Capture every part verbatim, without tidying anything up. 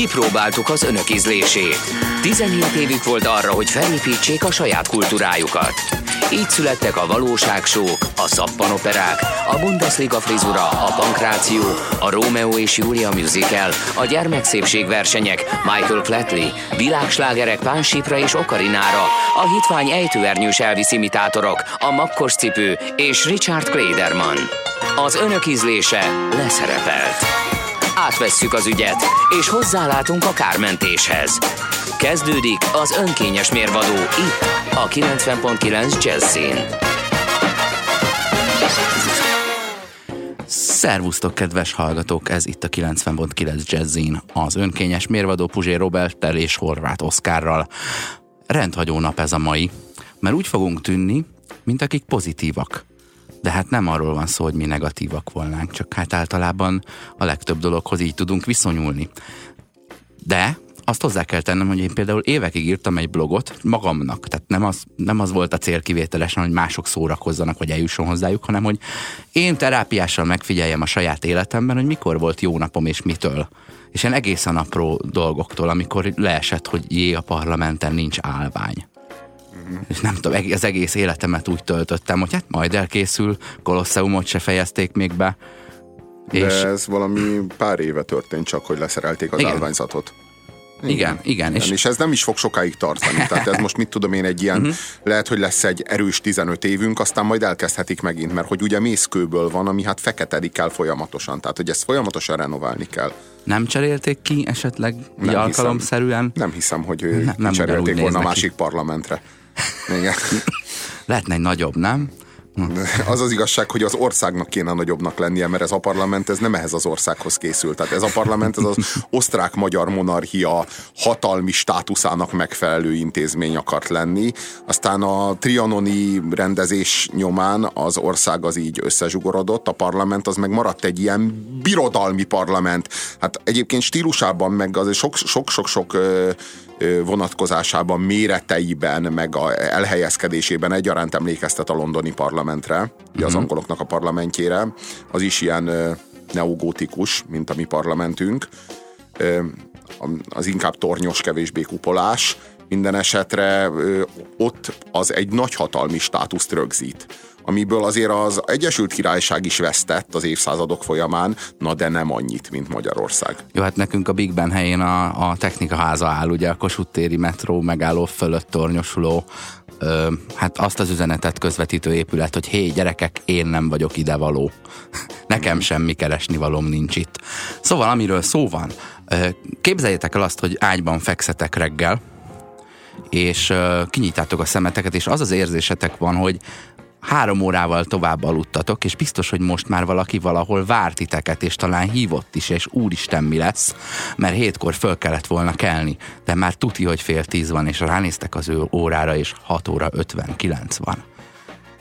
Kipróbáltuk az önök ízlését. tizenhét évük volt arra, hogy felépítsék a saját kultúrájukat. Így születtek a valóságsók, a szappanoperák, a Bundesliga frizura, a pankráció, a Rómeó és Júlia musical, a gyermekszépségversenyek, Michael Flatley, világslágerek Pán Sipra és Okarinára, a hitvány ejtőernyős Elvis imitátorok, a makkos cipő és Richard Klederman. Az önök ízlése leszerepelt. Átvesszük az ügyet, és hozzálátunk a kármentéshez. Kezdődik az önkényes mérvadó itt, a kilencven egész kilenc Jazzyn. Szervusztok, kedves hallgatók! Ez itt a kilencven egész kilenc Jazzyn, az önkényes mérvadó Puzsér Roberttel és Horváth Oszkárral. Rendhagyó nap ez a mai, mert úgy fogunk tűnni, mint akik pozitívak. De hát nem arról van szó, hogy mi negatívak volnánk, csak hát általában a legtöbb dologhoz így tudunk viszonyulni. De azt hozzá kell tennem, hogy én például évekig írtam egy blogot magamnak, tehát nem az, nem az volt a cél kivételesen, hogy mások szórakozzanak, vagy eljusson hozzájuk, hanem hogy én terápiással megfigyeljem a saját életemben, hogy mikor volt jó napom és mitől. És én egészen apró dolgoktól, amikor leesett, hogy jé, a parlamenten nincs állvány. És nem tudom, az egész életemet úgy töltöttem, hogy hát majd elkészül, Kolosszeumot se fejezték még be. És... De ez valami pár éve történt csak, hogy leszerelték az igen. állványzatot. Igen, igen. igen és... és ez nem is fog sokáig tartani. Tehát ez most mit tudom én, egy ilyen, lehet, hogy lesz egy erős tizenöt évünk, aztán majd elkezdhetik megint, mert hogy ugye mészkőből van, ami hát feketedik el folyamatosan, tehát hogy ezt folyamatosan renoválni kell. Nem cserélték ki esetleg nem alkalomszerűen? Hiszem, nem hiszem, hogy ne, nem cserélték volna a másik ki. parlamentre. Igen. Lehetne egy nagyobb, nem? Az az igazság, hogy az országnak kéne nagyobbnak lennie, mert ez a parlament, ez nem ehhez az országhoz készült. Tehát ez a parlament, ez az osztrák-magyar monarchia hatalmi státuszának megfelelő intézmény akart lenni. Aztán a trianoni rendezés nyomán az ország az így összezsugorodott, a parlament az meg maradt egy ilyen birodalmi parlament. Hát egyébként stílusában meg az sok-sok-sok vonatkozásában, méreteiben, meg a elhelyezkedésében egyaránt emlékeztet a londoni parlamentre, ugye az angoloknak a parlamentjére. Az is ilyen neogótikus, mint a mi parlamentünk. Az inkább tornyos, kevésbé kupolás. Minden esetre ott az egy nagyhatalmi státuszt rögzít, amiből azért az Egyesült Királyság is vesztett az évszázadok folyamán, na de nem annyit, mint Magyarország. Jó, hát nekünk a Big Ben helyén a, a technikaháza áll, ugye a Kossuth-téri metró megálló fölött tornyosuló, ö, hát azt az üzenetet közvetítő épület, hogy hé, gyerekek, én nem vagyok idevaló. Nekem semmi keresnivalóm nincs itt. Szóval, amiről szó van, ö, képzeljétek el azt, hogy ágyban fekszetek reggel, és ö, kinyitjátok a szemeteket, és az az érzésetek van, hogy három órával tovább aludtatok, és biztos, hogy most már valaki valahol vár titeket, és talán hívott is, és úristen, mi lesz, mert hétkor föl kellett volna kelni, de már tuti, hogy fél tíz van, és ránéztek az ő órára, és hat óra ötvenkilenc van.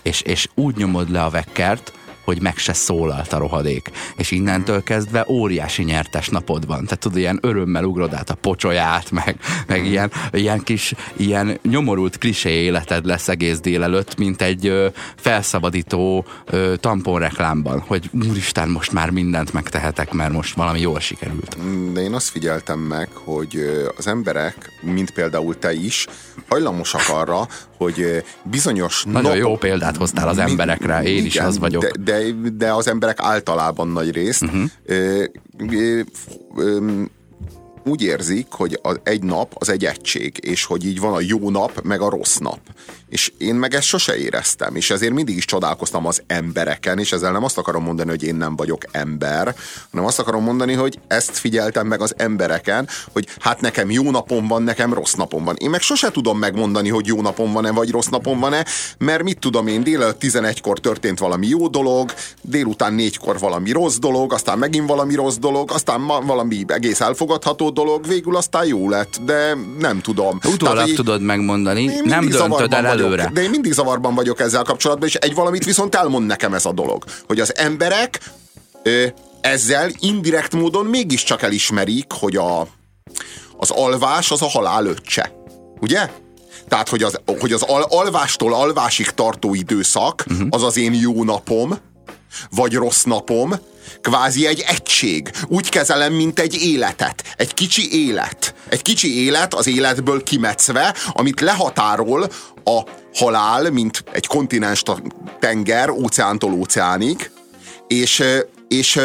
És, és úgy nyomod le a vekkert, hogy meg se szólalt a rohadék. És innentől kezdve óriási nyertes napod van. Tehát tudod, ilyen örömmel ugrod át a pocsolyát, meg, meg ilyen, ilyen kis, ilyen nyomorult klisé életed lesz egész délelőtt, mint egy ö, felszabadító ö, tamponreklámban, hogy úristen, most már mindent megtehetek, mert most valami jól sikerült. De én azt figyeltem meg, hogy az emberek, mint például te is, hajlamosak arra, hogy bizonyos nagyon napok... jó példát hoztál az emberekre, én igen, is az vagyok. De, de, de az emberek általában nagy részt uh-huh. ö, ö, ö, úgy érzik, hogy az egy nap az egy egység, és hogy így van a jó nap, meg a rossz nap. És én meg ezt sose éreztem, és ezért mindig is csodálkoztam az embereken, és ezzel nem azt akarom mondani, hogy én nem vagyok ember, hanem azt akarom mondani, hogy ezt figyeltem meg az embereken, hogy hát nekem jó napom van, nekem rossz napom van. Én meg sose tudom megmondani, hogy jó napom van-e, vagy rossz napom van-e, mert mit tudom én, délelőtt tizenegykor történt valami jó dolog, délután négykor valami rossz dolog, aztán megint valami rossz dolog, aztán valami egész elfogadható dolog, végül aztán jó lett, de nem tudom. Utólag tudod megmondani, nem döntöd el előre. De én mindig zavarban vagyok ezzel kapcsolatban, és egy valamit viszont elmond nekem ez a dolog, hogy az emberek ö, ezzel indirekt módon mégiscsak elismerik, hogy a, az alvás az a halál öccse. Ugye? Tehát, hogy az, hogy az al, alvástól alvásig tartó időszak, uh-huh. az az én jó napom, vagy rossz napom, kvázi egy egység. Úgy kezelem, mint egy életet. Egy kicsi élet. Egy kicsi élet az életből kimetszve, amit lehatárol a halál, mint egy kontinens tenger, óceántól óceánig, és, és,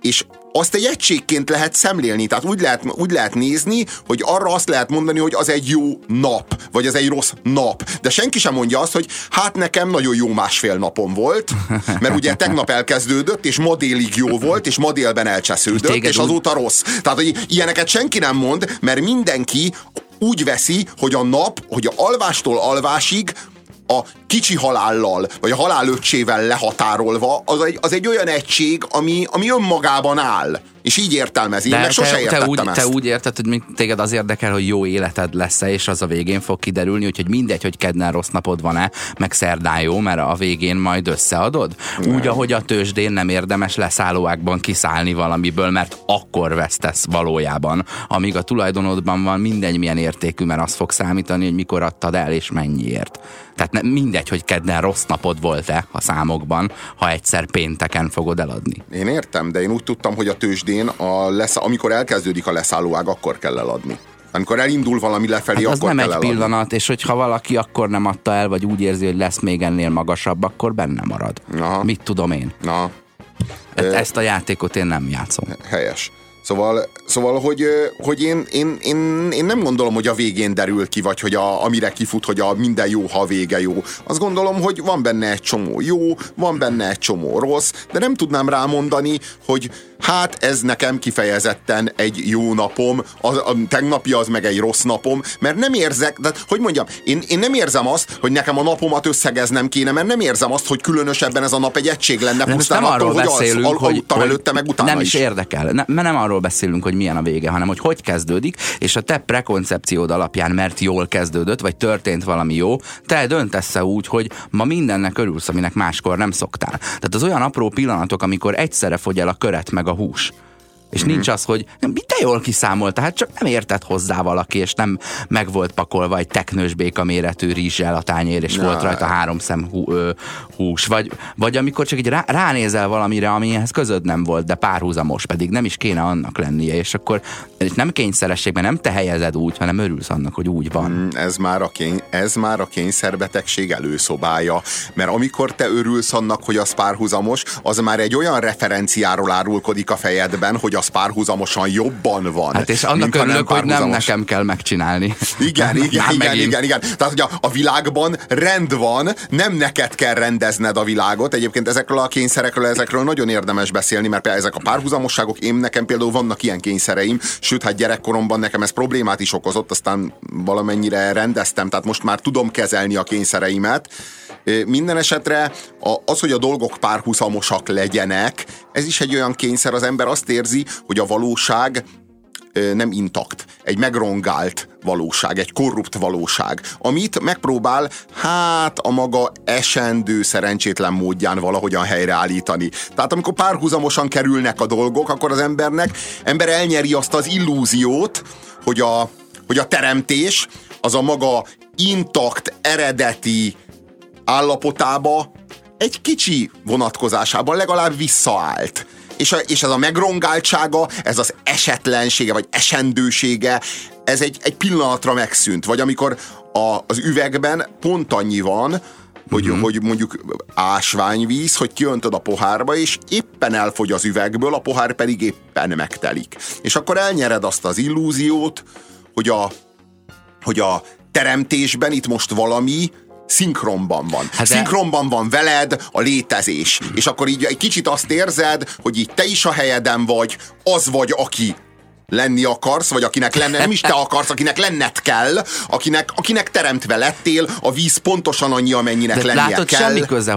és azt egy egységként lehet szemlélni. Tehát úgy lehet, úgy lehet nézni, hogy arra azt lehet mondani, hogy az egy jó nap, vagy az egy rossz nap. De senki sem mondja azt, hogy hát nekem nagyon jó másfél napom volt, mert ugye tegnap elkezdődött, és ma délig jó volt, és ma délben elcsesződött, és azóta rossz. Tehát, hogy ilyeneket senki nem mond, mert mindenki úgy veszi, hogy a nap, hogy a alvástól alvásig a kicsi halállal, vagy a halál öccsével lehatárolva, az egy, az egy olyan egység, ami, ami önmagában áll. És így értelmezi. De én meg te, sose értettem te úgy, ezt. Te úgy érted, hogy téged az érdekel, hogy jó életed lesz-e, és az a végén fog kiderülni, úgyhogy mindegy, hogy kedden rossz napod van-e, meg szerdán jó, mert a végén majd összeadod. Nem. Úgy, ahogy a tőzsdén nem érdemes leszállóákban kiszállni valamiből, mert akkor vesztesz valójában. Amíg a tulajdonodban van, mindegy milyen értékű, mert az fog számítani, hogy mikor adtad el, és mennyiért. Tehát ne, mindegy, hogy kedden rossz napod volt-e a számokban, ha egyszer pénteken fogod eladni. Én értem, de én úgy tudtam, hogy a tőzsdén, a lesz, amikor elkezdődik a leszállóág, akkor kell eladni. Amikor elindul valami lefelé, hát akkor kell eladni. Az nem egy pillanat, és hogyha valaki akkor nem adta el, vagy úgy érzi, hogy lesz még ennél magasabb, akkor benne marad. Aha. Mit tudom én? Na. Hát ezt a játékot én nem játszom. Helyes. Szóval, szóval hogy, hogy én, én, én, én nem gondolom, hogy a végén derül ki, vagy hogy a, amire kifut, hogy a minden jó, ha a vége jó. Azt gondolom, hogy van benne egy csomó jó, van benne egy csomó rossz, de nem tudnám rámondani, hogy hát ez nekem kifejezetten egy jó napom, a, a tegnapi az meg egy rossz napom, mert nem érzek, de hogy mondjam, én, én nem érzem azt, hogy nekem a napomat összegeznem kéne, mert nem érzem azt, hogy különösebben ez a nap egy egység lenne, pusztán attól, hogy alszom, al, aludtam előtte, meg utána nem is. Nem is érdekel, ne, mert nem arról beszélünk, hogy milyen a vége, hanem hogy hogy kezdődik, és a te prekoncepciód alapján, mert jól kezdődött, vagy történt valami jó, te döntesz-e úgy, hogy ma mindennek örülsz, aminek máskor nem szoktál. Tehát az olyan apró pillanatok, amikor egyszerre fogy el a köret meg a hús. És mm-hmm. nincs az, hogy te jól kiszámolta, hát csak nem értett hozzá valaki, és nem meg volt pakolva egy teknős béka méretű rizssel a tányér, és na, volt rajta három szem hú, ö, hús. Vagy, vagy amikor csak így rá, ránézel valamire, amihez közöd nem volt, de párhuzamos, pedig nem is kéne annak lennie, és akkor és nem kényszeresség, mert nem te helyezed úgy, hanem örülsz annak, hogy úgy van. Mm, ez, már a kény, ez már a kényszerbetegség előszobája, mert amikor te örülsz annak, hogy az párhuzamos, az már egy olyan referenciáról árulkodik a fejedben, hogy a az párhuzamosan jobban van. Hát és annak örülök, hogy nem nekem kell megcsinálni. Igen, igen, igen, igen, igen. Tehát, hogy a, a világban rend van, nem neked kell rendezned a világot. Egyébként ezekről a kényszerekről, ezekről nagyon érdemes beszélni, mert például ezek a párhuzamosságok, én nekem például vannak ilyen kényszereim, sőt, hát gyerekkoromban nekem ez problémát is okozott, aztán valamennyire rendeztem, tehát most már tudom kezelni a kényszereimet. Minden esetre az, hogy a dolgok párhuzamosak legyenek, ez is egy olyan kényszer, az ember azt érzi, hogy a valóság nem intakt, egy megrongált valóság, egy korrupt valóság, amit megpróbál hát a maga esendő szerencsétlen módján valahogyan helyreállítani. Tehát amikor párhuzamosan kerülnek a dolgok, akkor az embernek, ember elnyeri azt az illúziót, hogy a, hogy a teremtés az a maga intakt, eredeti állapotába egy kicsi vonatkozásában legalább visszaállt. És, a, és ez a megrongáltsága, ez az esetlensége, vagy esendősége, ez egy, egy pillanatra megszűnt. Vagy amikor a, az üvegben pont annyi van, hogy, mm-hmm. hogy mondjuk ásványvíz, hogy kiöntöd a pohárba, és éppen elfogy az üvegből, a pohár pedig éppen megtelik. És akkor elnyered azt az illúziót, hogy a, hogy a teremtésben itt most valami szinkronban van. Hát de... Szinkronban van veled a létezés. És akkor így egy kicsit azt érzed, hogy így te is a helyeden vagy, az vagy, aki lenni akarsz, vagy akinek lenne, nem is te akarsz, akinek lenned kell, akinek, akinek teremtve lettél, a víz pontosan annyi, amennyinek de lennie látod, kell. Látod, semmi köze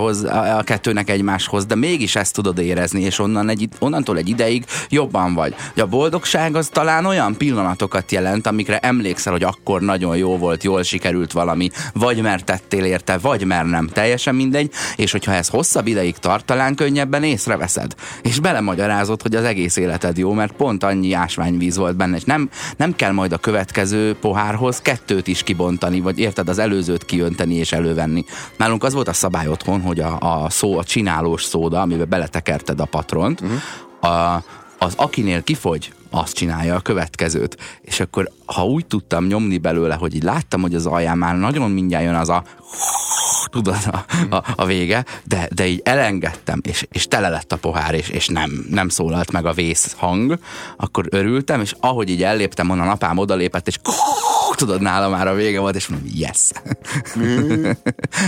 a kettőnek egymáshoz, de mégis ezt tudod érezni, és onnan egy, onnantól egy ideig jobban vagy. A boldogság az talán olyan pillanatokat jelent, amikre emlékszel, hogy akkor nagyon jó volt, jól sikerült valami, vagy mert tettél érte, vagy mert nem, teljesen mindegy, és hogyha ez hosszabb ideig tart, talán könnyebben észreveszed, és belemagyarázod, hogy az egész életed jó, mert pont annyi ásványvíz árvíz volt benne, és nem, nem kell majd a következő pohárhoz kettőt is kibontani, vagy érted, az előzőt kiönteni és elővenni. Nálunk az volt a szabály otthon, hogy a, a, szó, a csinálós szóda, amiben beletekerted a patront, uh-huh. a, az akinél kifogy, azt csinálja a következőt. És akkor, ha úgy tudtam nyomni belőle, hogy így láttam, hogy az alján már nagyon mindjárt jön az a tudod, a, a, a vége, de, de így elengedtem, és, és tele lett a pohár, és, és nem, nem szólalt meg a vész hang, akkor örültem, és ahogy így elléptem, onnan apám odalépett, és tudod, nála már a vége volt, és mondom, yes! Mm.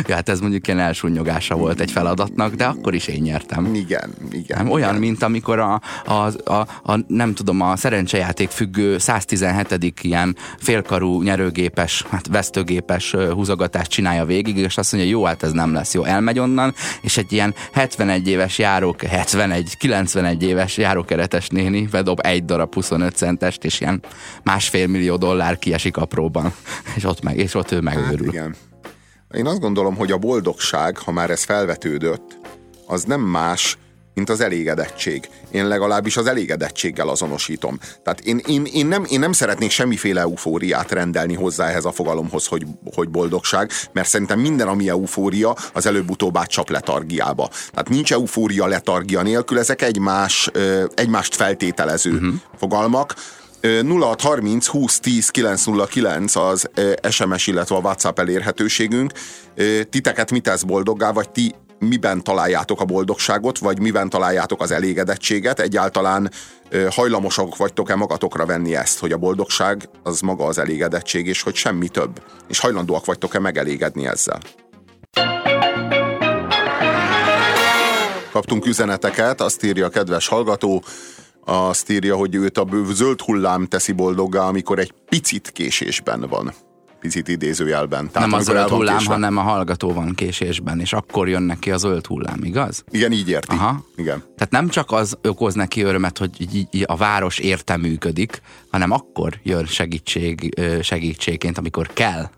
Ja, hát ez mondjuk ilyen elsúnyogása volt egy feladatnak, de akkor is én nyertem. Igen, igen. Olyan, igen. Mint amikor a, a, a, a, nem tudom, a szerencsejáték függő száztizenhetedik ilyen félkarú nyerőgépes, hát vesztőgépes húzogatást csinálja végig, és azt mondja, jó, hát ez nem lesz jó. Elmegy onnan, és egy ilyen hetvenegy éves járók, hetvenegy, kilencvenegy éves járókeretes néni bedob egy darab huszonöt centest, és ilyen másfél millió dollár kiesik apróban. És ott, meg, és ott ő megőrül. Hát igen. Én azt gondolom, hogy a boldogság, ha már ez felvetődött, az nem más, mint az elégedettség. Én legalábbis az elégedettséggel azonosítom. Tehát én, én, én, nem, én nem szeretnék semmiféle eufóriát rendelni hozzá ehhez a fogalomhoz, hogy, hogy boldogság, mert szerintem minden, ami eufória, az előbb-utóbb átcsap letargiába. Tehát nincs eufória letargia nélkül, ezek egymás, egymást feltételező uh-huh. fogalmak. nulla hat harminc húsz tíz kilenc nulla kilenc az es em es, illetve a WhatsApp elérhetőségünk. Titeket mit tesz boldoggá, vagy ti miben találjátok a boldogságot, vagy miben találjátok az elégedettséget? Egyáltalán hajlamosak vagytok-e magatokra venni ezt, hogy a boldogság az maga az elégedettség, és hogy semmi több. És hajlandóak vagytok-e megelégedni ezzel? Kaptunk üzeneteket, azt írja a kedves hallgató, azt írja, hogy őt a zöld hullám teszi boldoggá, amikor egy picit késésben van. Picit idézőjelben. Tehát nem a zöld hullám, hanem a hallgató van késésben, és akkor jön neki a zöld hullám, igaz? Igen, így érti. Aha. Igen. Tehát nem csak az okoz neki örömet, hogy így, így a város érte működik, hanem akkor jön segítség, segítségként, amikor kell.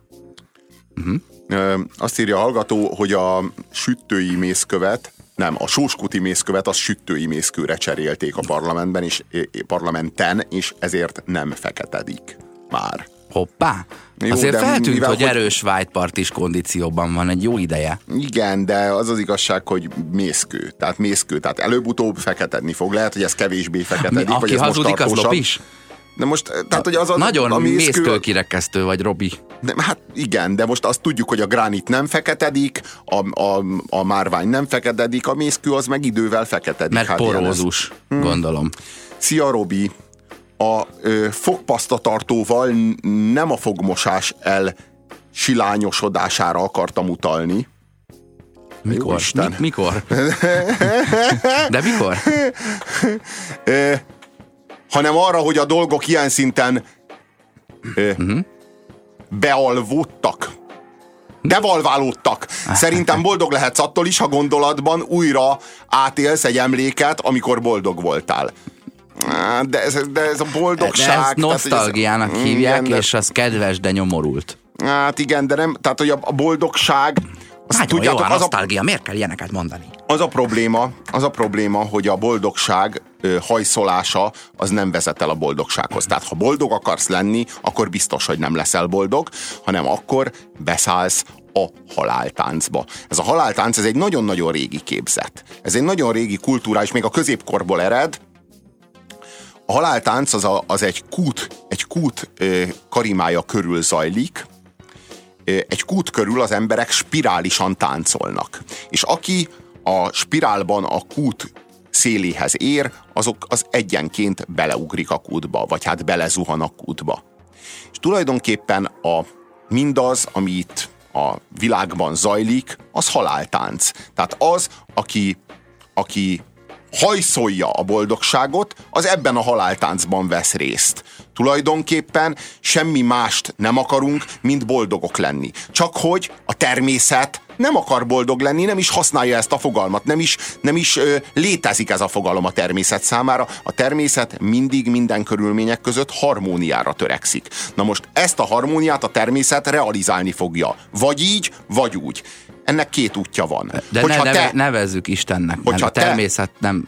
Uh-huh. Ö, azt írja a hallgató, hogy a sütői mészkövet, nem, a sóskuti mészkövet az sütői mészkőre cserélték a parlamentben és, parlamenten, és ezért nem feketedik már. Hoppá! Jó, azért feltűnt, mivel, hogy, hogy erős white party-s kondícióban van egy jó ideje. Igen, de az az igazság, hogy mészkő. Tehát mészkő, tehát előbb-utóbb feketedni fog. Lehet, hogy ez kevésbé feketedik, vagy ez most tartósabb. De most, tehát, hogy az a, nagyon a mészkő... mészkőkirekesztő vagy, Robi. De, hát igen, de most azt tudjuk, hogy a gránit nem feketedik, a, a, a márvány nem feketedik, a mészkő az meg idővel feketedik. Mert hát porózus, hmm. gondolom. Szia, Robi! A ö, fogpasztatartóval nem a fogmosás el silányosodására akartam utalni. Mikor? Mi, mikor? De mikor? Ö, hanem arra, hogy a dolgok ilyen szinten ö, uh-huh. bealvódtak. Devalválódtak. Szerintem boldog lehetsz attól is, ha gondolatban újra átélsz egy emléket, amikor boldog voltál. De ez, de ez a boldogság. De ezt nosztalgiának tehát, ez, hívják, igen, és de... az kedves, de nyomorult. Hát igen, de nem, tehát hogy a boldogság... Nagyon tudjátok, jó a nosztalgia, a... miért kell ilyeneket mondani? Az a probléma, az a probléma, hogy a boldogság ö, hajszolása az nem vezet el a boldogsághoz. Tehát ha boldog akarsz lenni, akkor biztos, hogy nem leszel boldog, hanem akkor beszállsz a haláltáncba. Ez a haláltánc, ez egy nagyon-nagyon régi képzet. Ez egy nagyon régi kultúra, és még a középkorból ered. A haláltánc az, a, az egy kút, egy kút ö, karimája körül zajlik. Egy kút körül az emberek spirálisan táncolnak. És aki a spirálban a kút széléhez ér, azok az egyenként beleugrik a kútba, vagy hát belezuhan a kútba. És tulajdonképpen a, mindaz, ami itt a világban zajlik, az haláltánc. Tehát az, aki... aki hajszolja a boldogságot, az ebben a haláltáncban vesz részt. Tulajdonképpen semmi mást nem akarunk, mint boldogok lenni. Csak hogy a természet nem akar boldog lenni, nem is használja ezt a fogalmat, nem is, nem is ö, létezik ez a fogalom a természet számára. A természet mindig minden körülmények között harmóniára törekszik. Na most ezt a harmóniát a természet realizálni fogja. Vagy így, vagy úgy. Ennek két útja van. De ne, te, nevezzük Istennek, mert a természet te, nem...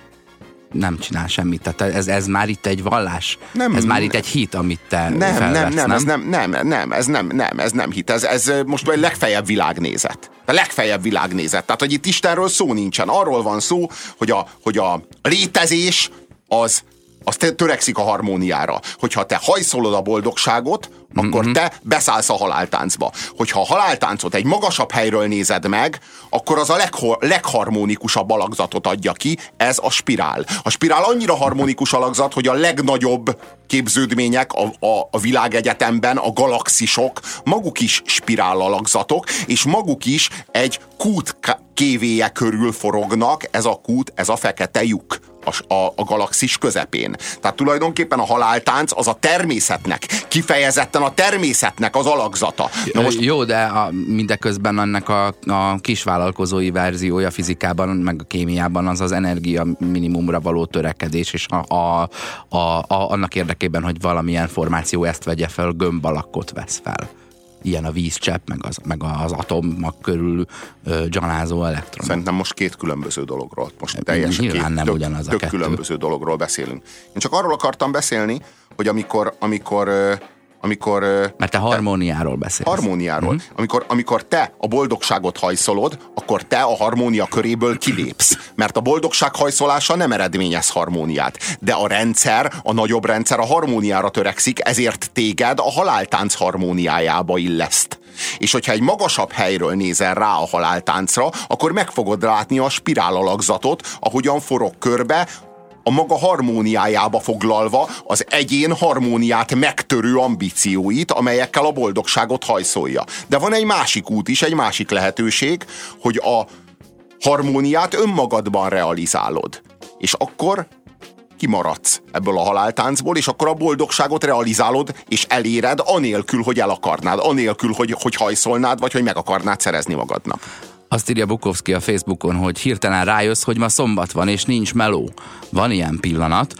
nem csinál semmit. Tehát ez, ez már itt egy vallás, nem, ez már itt egy hit, amit te nem, felvetsz, nem? Nem, nem, ez nem, nem, nem, ez nem, nem, ez nem hit. Ez, ez most a legfeljebb világnézet. A legfeljebb világnézet. Tehát, hogy itt Istenről szó nincsen. Arról van szó, hogy a, hogy a létezés az, az törekszik a harmóniára. Hogyha te hajszolod a boldogságot, akkor mm-hmm. te beszállsz a haláltáncba. Hogyha a haláltáncot egy magasabb helyről nézed meg, akkor az a legho- legharmonikusabb alakzatot adja ki, ez a spirál. A spirál annyira harmonikus alakzat, hogy a legnagyobb képződmények a, a, a világegyetemben, a galaxisok, maguk is spirál alakzatok, és maguk is egy kút kévéje körül forognak, ez a kút, ez a fekete lyuk a, a, a galaxis közepén. Tehát tulajdonképpen a haláltánc az a természetnek, kifejezetten a természetnek az alakzata. Na most... Jó, de a, mindeközben ennek a, a kisvállalkozói verziója fizikában, meg a kémiában az az energia minimumra való törekedés, és a, a, a, a, annak érdekében, hogy valamilyen formáció ezt vegye fel, gömbalakot vesz fel. Ilyen a vízcsepp, meg az, meg az atomok körül ö, gyanázó elektron. Szerintem most két különböző dologról, most teljesen két nem tök, ugyanaz tök a kettő. Különböző dologról beszélünk. Én csak arról akartam beszélni, hogy amikor... amikor ö, Amikor, mert te harmóniáról beszélsz. Harmóniáról. Uh-huh. Amikor, amikor te a boldogságot hajszolod, akkor te a harmónia köréből kilépsz. Mert a boldogság hajszolása nem eredményez harmóniát. De a rendszer, a nagyobb rendszer a harmóniára törekszik, ezért téged a haláltánc harmóniájába illeszt. És hogyha egy magasabb helyről nézel rá a haláltáncra, akkor meg fogod látni a spirál alakzatot, ahogyan forog körbe, a maga harmóniájába foglalva az egyén harmóniát megtörő ambícióit, amelyekkel a boldogságot hajszolja. De van egy másik út is, egy másik lehetőség, hogy a harmóniát önmagadban realizálod. És akkor kimaradsz ebből a haláltáncból, és akkor a boldogságot realizálod, és eléred anélkül, hogy el akarnád, anélkül, hogy, hogy hajszolnád, vagy hogy meg akarnád szerezni magadnak. Azt írja Bukowski a Facebookon, hogy hirtelen rájössz, hogy ma szombat van, és nincs meló. Van ilyen pillanat,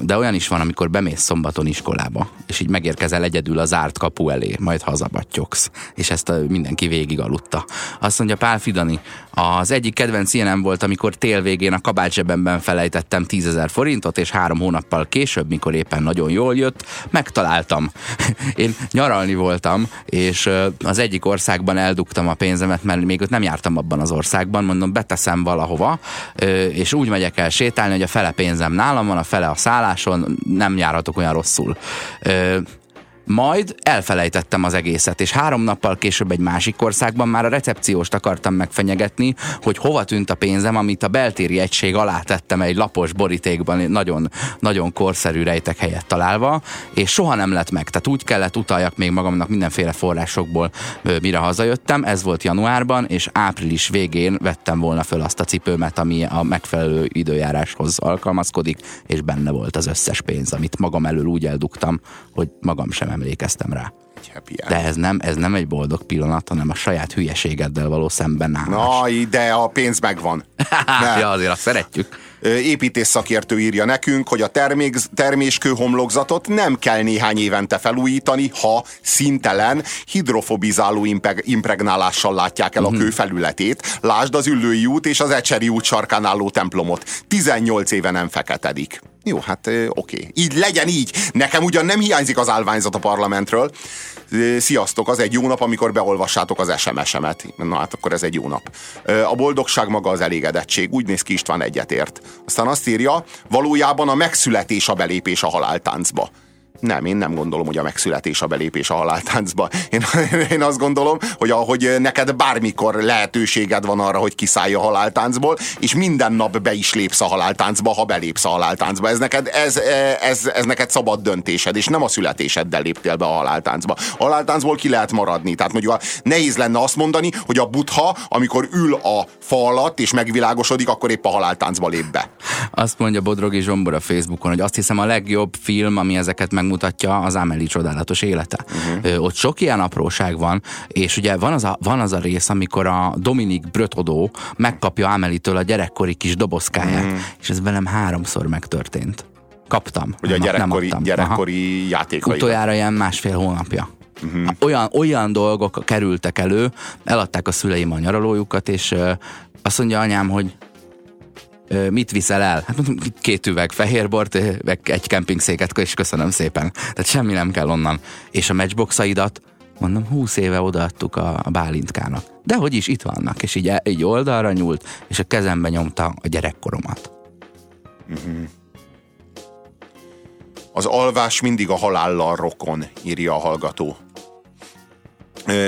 de olyan is van, amikor bemész szombaton iskolába, és így megérkezel egyedül a zárt kapu elé, majd hazabattyogsz. És ezt mindenki végig aludta. Azt mondja Pál Fidani, az egyik kedvenc ilyenem volt, amikor tél végén a kabátzsebemben felejtettem tízezer forintot, és három hónappal később, mikor éppen nagyon jól jött, megtaláltam. Én nyaralni voltam, és az egyik országban eldugtam a pénzemet, mert még ott nem járt abban az országban, mondom, beteszem valahova, és úgy megyek el sétálni, hogy a fele pénzem nálam van, a fele a szálláson, nem járhatok olyan rosszul. Majd elfelejtettem az egészet, és három nappal később egy másik országban már a recepcióst akartam megfenyegetni, hogy hova tűnt a pénzem, amit a beltéri egység alá tettem egy lapos borítékban, nagyon, nagyon korszerű rejtek helyett találva, és soha nem lett meg. Tehát úgy kellett utaljak még magamnak mindenféle forrásokból, mire hazajöttem. Ez volt januárban, és április végén vettem volna föl azt a cipőmet, ami a megfelelő időjáráshoz alkalmazkodik, és benne volt az összes pénz, amit magam elől úgy eldugtam, hogy magam sem emlékeztem rá. De ez nem, ez nem egy boldog pillanat, hanem a saját hülyeségeddel való szembenállás. Na, de a pénz megvan. Ja, azért azt szeretjük. Építészszakértő írja nekünk, hogy a termék, terméskőhomlokzatot nem kell néhány évente felújítani, ha szintelen, hidrofobizáló impeg, impregnálással látják el a kő felületét. Lásd az Üllői út és az Ecseri út sarkán álló templomot. tizennyolc éve nem feketedik. Jó, hát oké. Okay. Így legyen így. Nekem ugyan nem hiányzik az állványzat a parlamentről. Sziasztok, az egy jó nap, amikor beolvassátok az es em es-emet. Na hát akkor ez egy jó nap. A boldogság maga az elégedettség. Úgy néz ki, István egyetért. Aztán azt írja, valójában a megszületés a belépés a haláltáncba. Nem, én nem gondolom, hogy a megszületés a belépés a haláltáncba. Én, én azt gondolom, hogy ahogy neked bármikor lehetőséged van arra, hogy kiszállj a haláltáncból, és minden nap be is lépsz a haláltáncba, ha belépsz a haláltáncba. Ez neked, ez, ez, ez neked szabad döntésed, és nem a születéseddel léptél be a haláltáncba. A haláltáncból ki lehet maradni. Tehát mondjuk nehéz lenne azt mondani, hogy a Buddha, amikor ül a fa alatt, és megvilágosodik, akkor épp a haláltáncba lép be. Azt mondja Bodrogi Zsombor a Facebookon, hogy azt hiszem a legjobb film, ami ezeket meg mutatja, az Amelie csodálatos élete. Uh-huh. Ö, ott sok ilyen apróság van, és ugye van az a, van az a rész, amikor a Dominique Bretodeau megkapja Amelie-től a gyerekkori kis dobozkáját, uh-huh. és ez velem háromszor megtörtént. Kaptam. Ugye a gyerekkori, gyerekkori játékai. Utoljára ilyen másfél hónapja. Uh-huh. Olyan, olyan dolgok kerültek elő, eladták a szüleim a nyaralójukat, és ö, azt mondja anyám, hogy mit viszel el? Hát mondom, két üveg fehérbort, egy kempingszéket, és köszönöm szépen. Tehát semmi nem kell onnan. És a matchboxaidat, mondom, húsz éve odaadtuk a, a Bálintkának. De hogy is, itt vannak. És így, így oldalra nyúlt, és a kezembe nyomta a gyerekkoromat. Mm-hmm. Az alvás mindig a halállal rokon, írja a hallgató.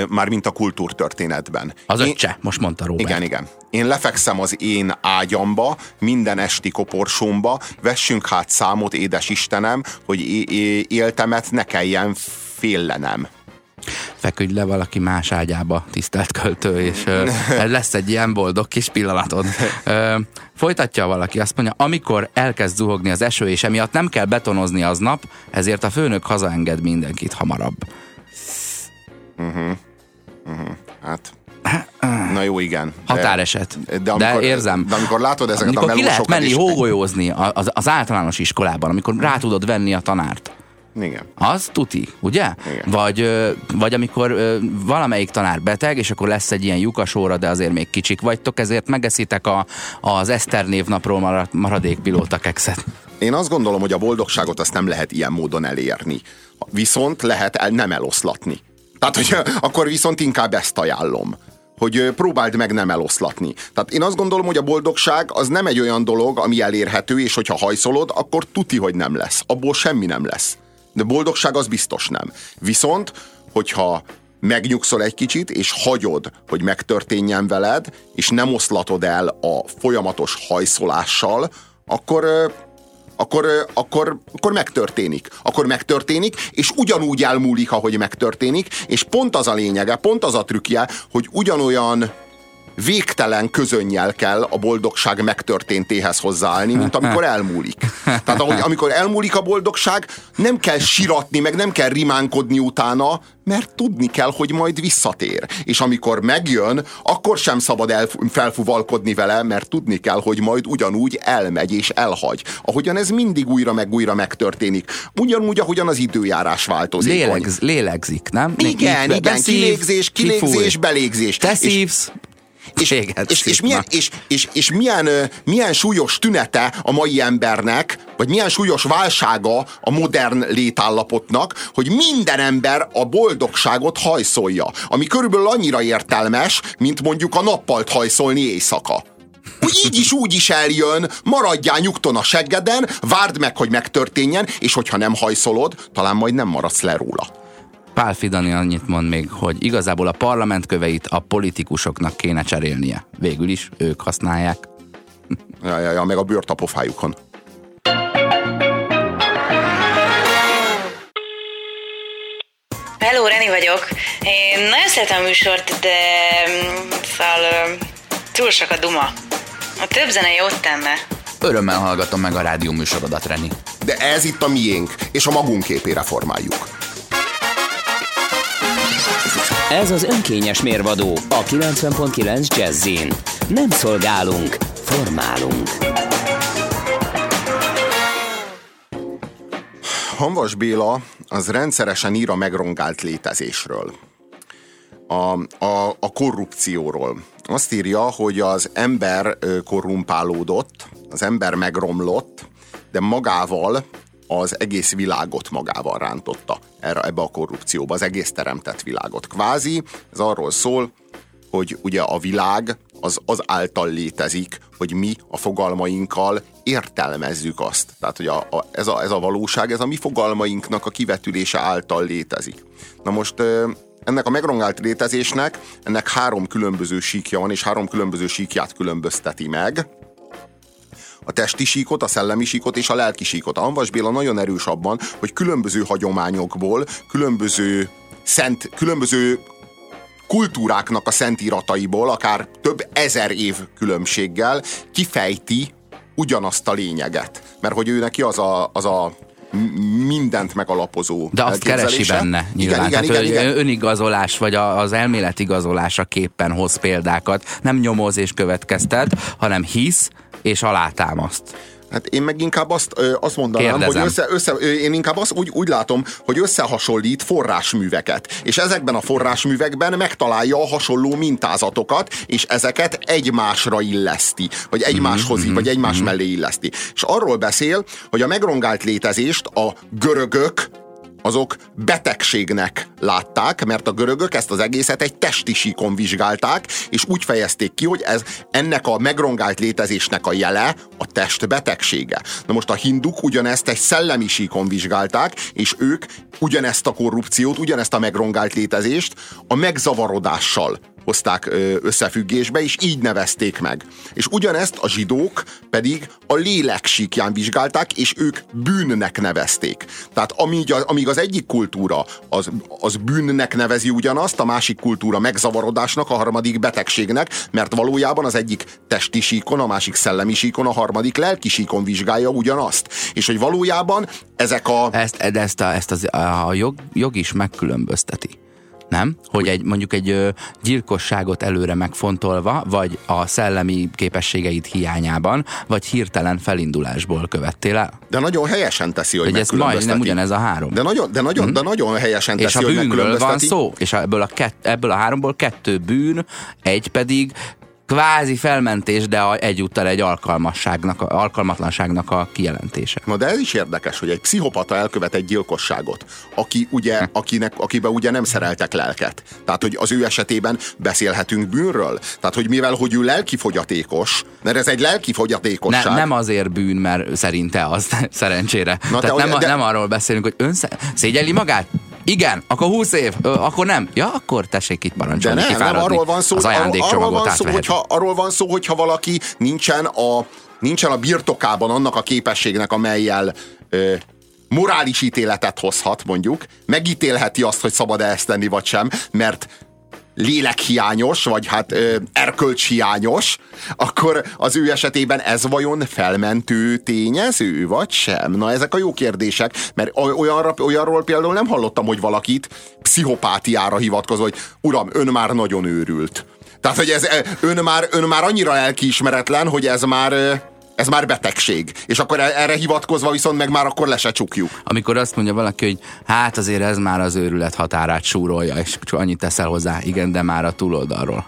Mármint a kultúrtörténetben. Az öccse, most mondta Robert. Igen, igen. Én lefekszem az én ágyamba, minden esti koporsomba, vessünk hát számot, édes Istenem, hogy é- é- éltemet ne kelljen féllenem. Feküdj le valaki más ágyába, tisztelt költő, és ö, lesz egy ilyen boldog kis pillanatod. Ö, folytatja valaki, azt mondja, amikor elkezd zuhogni az eső, és emiatt nem kell betonozni aznap, ezért a főnök hazaenged mindenkit hamarabb. Uh-huh. Uh-huh. Hát. Na jó, igen. De, határeset. De, amikor, de érzem. De amikor látod ezeket amikor a melósokat ki lehet menni hógolyózni az, az általános iskolában, amikor rá tudod venni a tanárt. Igen. Az tuti, ugye? Igen. Vagy, vagy amikor valamelyik tanár beteg, és akkor lesz egy ilyen lyukas óra, de azért még kicsik vagytok, ezért megeszitek a, az Eszter névnapról maradék pilóta kekszet. Én azt gondolom, hogy a boldogságot azt nem lehet ilyen módon elérni. Viszont lehet el, nem eloszlatni. Tehát, hogy akkor viszont inkább ezt ajánlom, hogy próbáld meg nem eloszlatni. Tehát én azt gondolom, hogy a boldogság az nem egy olyan dolog, ami elérhető, és hogyha hajszolod, akkor tuti, hogy nem lesz. Abból semmi nem lesz. De boldogság az biztos nem. Viszont, hogyha megnyugszol egy kicsit, és hagyod, hogy megtörténjen veled, és nem oszlatod el a folyamatos hajszolással, akkor... Akkor, akkor, akkor megtörténik. Akkor megtörténik, és ugyanúgy elmúlik, ahogy megtörténik, és pont az a lényege, pont az a trükkje, hogy ugyanolyan végtelen közönnyel kell a boldogság megtörténtéhez hozzáállni, mint amikor elmúlik. Tehát ahogy, amikor elmúlik a boldogság, nem kell siratni, meg nem kell rimánkodni utána, mert tudni kell, hogy majd visszatér. És amikor megjön, akkor sem szabad elf- felfuvalkodni vele, mert tudni kell, hogy majd ugyanúgy elmegy és elhagy. Ahogyan ez mindig újra meg újra megtörténik. Ugyanúgy, ahogyan az időjárás változik. Lélegz, lélegzik, nem? Igen, Itt, igen, beszív, kilégzés, kilégzés, belégzés. Te szívsz. És, és, és, milyen, és, és, és milyen, milyen súlyos tünete a mai embernek, vagy milyen súlyos válsága a modern létállapotnak, hogy minden ember a boldogságot hajszolja, ami körülbelül annyira értelmes, mint mondjuk a nappalt hajszolni éjszaka. Úgy így is, úgy is eljön, maradjál nyugton a seggeden, várd meg, hogy megtörténjen, és hogyha nem hajszolod, talán majd nem maradsz le róla. Pál Fidani annyit mond még, hogy igazából a parlament köveit a politikusoknak kéne cserélnie. Végül is ők használják. Ja, ja, ja, meg a bőrt a pofájukon. Hello, Reni vagyok. Én nagyon szeretem a műsort, de szóval túl sok a duma. A több zenei ott tenne. Örömmel hallgatom meg a rádió műsorodat, Reni. De ez itt a miénk, és a magunk képére formáljuk. Ez az önkényes mérvadó a kilencven egész kilenc Jazzyn. Nem szolgálunk, formálunk. Hamvas Béla az rendszeresen ír a megrongált létezésről. A, a, a korrupcióról. Azt írja, hogy az ember korrumpálódott, az ember megromlott, de magával az egész világot magával rántotta erre, ebbe a korrupcióba, az egész teremtett világot. Kvázi, ez arról szól, hogy ugye a világ az, az által létezik, hogy mi a fogalmainkkal értelmezzük azt. Tehát, hogy a, a, ez, a, ez a valóság, ez a mi fogalmainknak a kivetülése által létezik. Na most ennek a megrongált létezésnek, ennek három különböző síkja van, és három különböző síkját különbözteti meg. A testi síkot, a szellemi síkot és a lelki síkot. A Hamvas Béla nagyon erős abban, hogy különböző hagyományokból, különböző szent, különböző kultúráknak a szentírataiból, akár több ezer év különbséggel kifejti ugyanazt a lényeget. Mert hogy ő neki az a... Az a mindent megalapozó. De azt keresi benne nyilván. Igen, igen, igen, igen. Önigazolás, vagy az elméletigazolásra képpen hoz példákat. Nem nyomoz és következtet, hanem hisz és alátámaszt. Hát én meg inkább azt, azt mondanám, Kérdezem. hogy össze, össze, én inkább azt úgy, úgy látom, hogy összehasonlít forrásműveket. És ezekben a forrásművekben megtalálja a hasonló mintázatokat, és ezeket egymásra illeszti, vagy egymáshoz, mm-hmm. vagy egymás mm-hmm. mellé illeszti. És arról beszél, hogy a megrongált létezést a görögök, azok betegségnek látták, mert a görögök ezt az egészet egy testi síkon vizsgálták, és úgy fejezték ki, hogy ez, ennek a megrongált létezésnek a jele a test betegsége. Na most a hinduk ugyanezt egy szellemi síkon vizsgálták, és ők ugyanezt a korrupciót, ugyanezt a megrongált létezést a megzavarodással hozták összefüggésbe, és így nevezték meg. És ugyanezt a zsidók pedig a léleksíkján vizsgálták, és ők bűnnek nevezték. Tehát amíg, amíg az egyik kultúra az, az bűnnek nevezi ugyanazt, a másik kultúra megzavarodásnak, a harmadik betegségnek, mert valójában az egyik testi síkon, a másik szellemi síkon, a harmadik lelki síkon vizsgálja ugyanazt. És hogy valójában ezek a... Ezt, ezt, a, ezt az, a jog, jog is megkülönbözteti. Nem? Hogy egy, mondjuk egy gyilkosságot előre megfontolva, vagy a szellemi képességeid hiányában, vagy hirtelen felindulásból követtél el. De nagyon helyesen teszi, hogy, hogy megkülönbözteti. Ez majdnem ugyanez a három. De nagyon, de nagyon, hmm. de nagyon helyesen teszi, hogy megkülönbözteti. És a bűnről van szó, és ebből a, kett, ebből a háromból kettő bűn, egy pedig kvázi felmentés, de egyúttal egy alkalmasságnak, alkalmatlanságnak a kijelentése. Na de ez is érdekes, hogy egy pszichopata elkövet egy gyilkosságot, aki ugye, akinek, akiben ugye nem szereltek lelket. Tehát, hogy az ő esetében beszélhetünk bűnről. Tehát, hogy mivel, hogy ő lelkifogyatékos, mert ez egy lelkifogyatékosság. Ne, nem azért bűn, mert szerinte az, szerencsére. Na tehát de, nem, de... nem arról beszélünk, hogy ön szégyelli magát. Igen, akkor húsz év, ö, akkor nem. Ja, akkor tessék itt parancsolni, kifáradni. Nem, arról van szó, az ajándékcsomagot átveheti. Arról van szó, hogyha valaki nincsen a, nincsen a birtokában annak a képességnek, amellyel ö, morális ítéletet hozhat, mondjuk, megítélheti azt, hogy szabad-e ezt tenni, vagy sem, mert lélekhiányos, vagy hát ö, erkölcshiányos, akkor az ő esetében ez vajon felmentő tényező, vagy sem? Na, ezek a jó kérdések, mert olyanra, olyanról például nem hallottam, hogy valakit pszichopátiára hivatkozva, hogy uram, ön már nagyon őrült. Tehát, hogy ez, ön, már, ön már annyira lelkiismeretlen, hogy ez már... Ez már betegség. És akkor erre hivatkozva viszont meg már akkor le se csukjuk. Amikor azt mondja valaki, hogy hát azért ez már az őrület határát súrolja, és csak annyit teszel hozzá, igen, de már a túloldalról.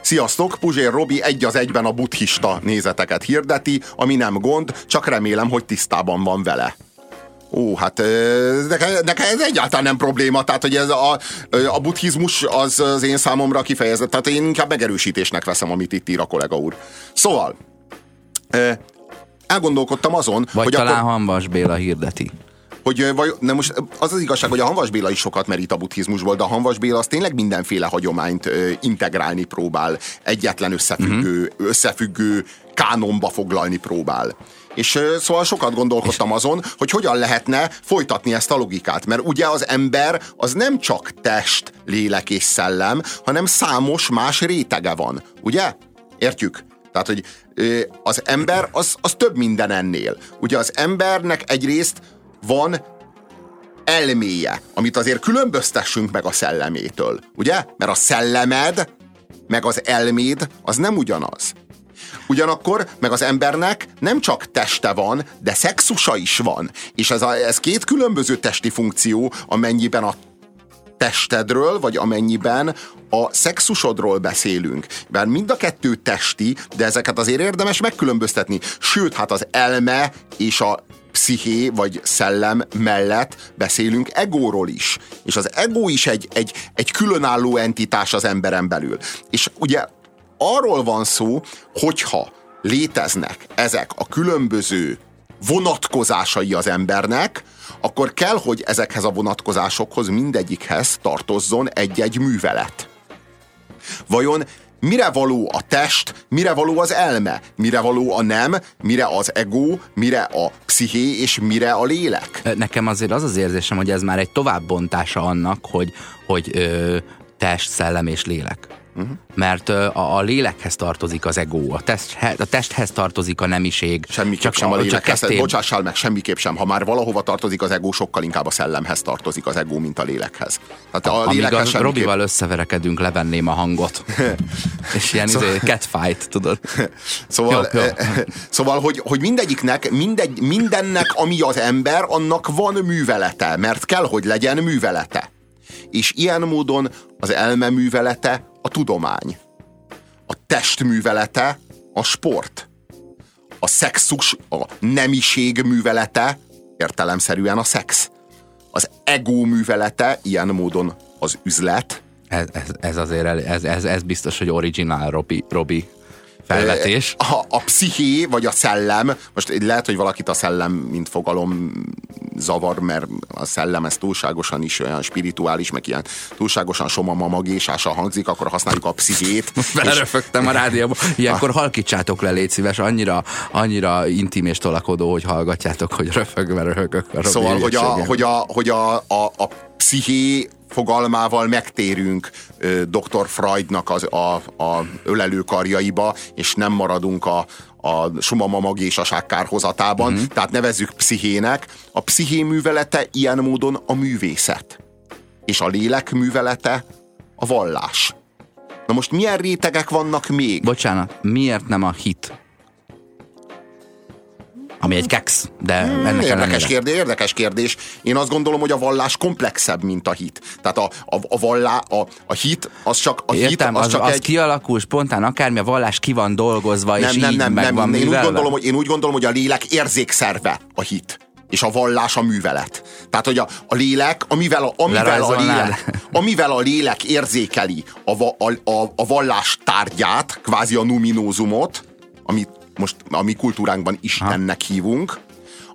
Sziasztok, Puzsér Robi egy az egyben a buddhista nézeteket hirdeti, ami nem gond, csak remélem, hogy tisztában van vele. Ó, hát nekem ez egyáltalán nem probléma, tehát hogy ez a, a buddhizmus az, az én számomra kifejezett, tehát én inkább megerősítésnek veszem, amit itt ír a kollega úr. Szóval, elgondolkodtam azon, vagy hogy talán akkor, Hamvas Béla hirdeti. Hogy, vagy, nem most, az az igazság, hogy a Hamvas Béla is sokat merít a buddhizmusból, de a Hamvas Béla az tényleg mindenféle hagyományt ö, integrálni próbál, egyetlen összefüggő, mm-hmm. összefüggő kánonba foglalni próbál. És ö, szóval sokat gondolkodtam azon, hogy hogyan lehetne folytatni ezt a logikát, mert ugye az ember az nem csak test, lélek és szellem, hanem számos más rétege van, ugye? Értjük? Tehát, hogy az ember az, az több minden ennél. Ugye az embernek egyrészt van elméje, amit azért különböztessünk meg a szellemétől, ugye? Mert a szellemed, meg az elméd, az nem ugyanaz. Ugyanakkor meg az embernek nem csak teste van, de szexusa is van. És ez, a, ez két különböző testi funkció, amennyiben a testedről, vagy amennyiben a szexusodról beszélünk. Bár mind a kettő testi, de ezeket azért érdemes megkülönböztetni. Sőt, hát az elme és a psziché, vagy szellem mellett beszélünk egóról is. És az egó is egy, egy, egy különálló entitás az emberen belül. És ugye arról van szó, hogyha léteznek ezek a különböző vonatkozásai az embernek, akkor kell, hogy ezekhez a vonatkozásokhoz, mindegyikhez tartozzon egy-egy művelet. Vajon mire való a test, mire való az elme, mire való a nem, mire az ego, mire a psziché és mire a lélek? Nekem azért az az érzésem, hogy ez már egy továbbbontása annak, hogy, hogy ö, test, szellem és lélek. Uh-huh. Mert a, a lélekhez tartozik az ego, a, testhe, a testhez tartozik a nemiség. Semmiképp csak sem a, a lélekhez, tén... bocsássál meg, semmiképp sem. Ha már valahova tartozik az ego, sokkal inkább a szellemhez tartozik az ego, mint a lélekhez. Tehát a, a lélekhez semmiképp... Robival összeverekedünk, levenném a hangot. És ilyen szóval... izé, catfight, tudod? Szóval, jó, jó. Szóval hogy, hogy mindegyiknek, mindegy, mindennek, ami az ember, annak van művelete, mert kell, hogy legyen művelete. És ilyen módon az elme művelete a tudomány. A test művelete a sport. A szexus, a nemiség művelete értelemszerűen a szex. Az ego művelete ilyen módon az üzlet. Ez, ez, ez azért, ez, ez, ez biztos, hogy originál, Robi, Robi felvetés. A, a psziché, vagy a szellem, most lehet, hogy valakit a szellem, mint fogalom zavar, mert a szellem ez túlságosan is olyan spirituális, meg ilyen túlságosan somamamagésással hangzik, akkor használjuk a pszichét. Beleröfögtem és... a rádióba. Ilyenkor halkítsátok le, légy szíves, annyira, annyira intim és tolakodó, hogy hallgatjátok, hogy röfögve röhögök. Szóval, hogy, a, hogy, a, hogy a, a, a psziché fogalmával megtérünk doktor Freudnak az, a, a ölelőkarjaiba, és nem maradunk a, a somamamagésaság kárhozatában, mm-hmm. tehát nevezzük pszichének. A psziché művelete ilyen módon a művészet, és a lélek művelete a vallás. Na most milyen rétegek vannak még? Bocsánat, miért nem a hit? Ami egy keksz, de ennek hmm, érdekes, kérdés, érdekes kérdés. Én azt gondolom, hogy a vallás komplexebb, mint a hit. Tehát a, a, a, vallá, a, a hit, az csak a Értem, hit, az, az csak az egy... kialakul spontán akármi, a vallás ki van dolgozva, nem, és nem, így nem, meg nem, van nem. Én, úgy gondolom, hogy, én úgy gondolom, hogy a lélek érzékszerve a hit, és a vallás a művelet. Tehát, hogy a, a lélek, amivel a, amivel a lélek, amivel a lélek érzékeli a, a, a, a vallás tárgyát, kvázi a numinózumot, amit most a mi kultúránkban Istennek ha. hívunk,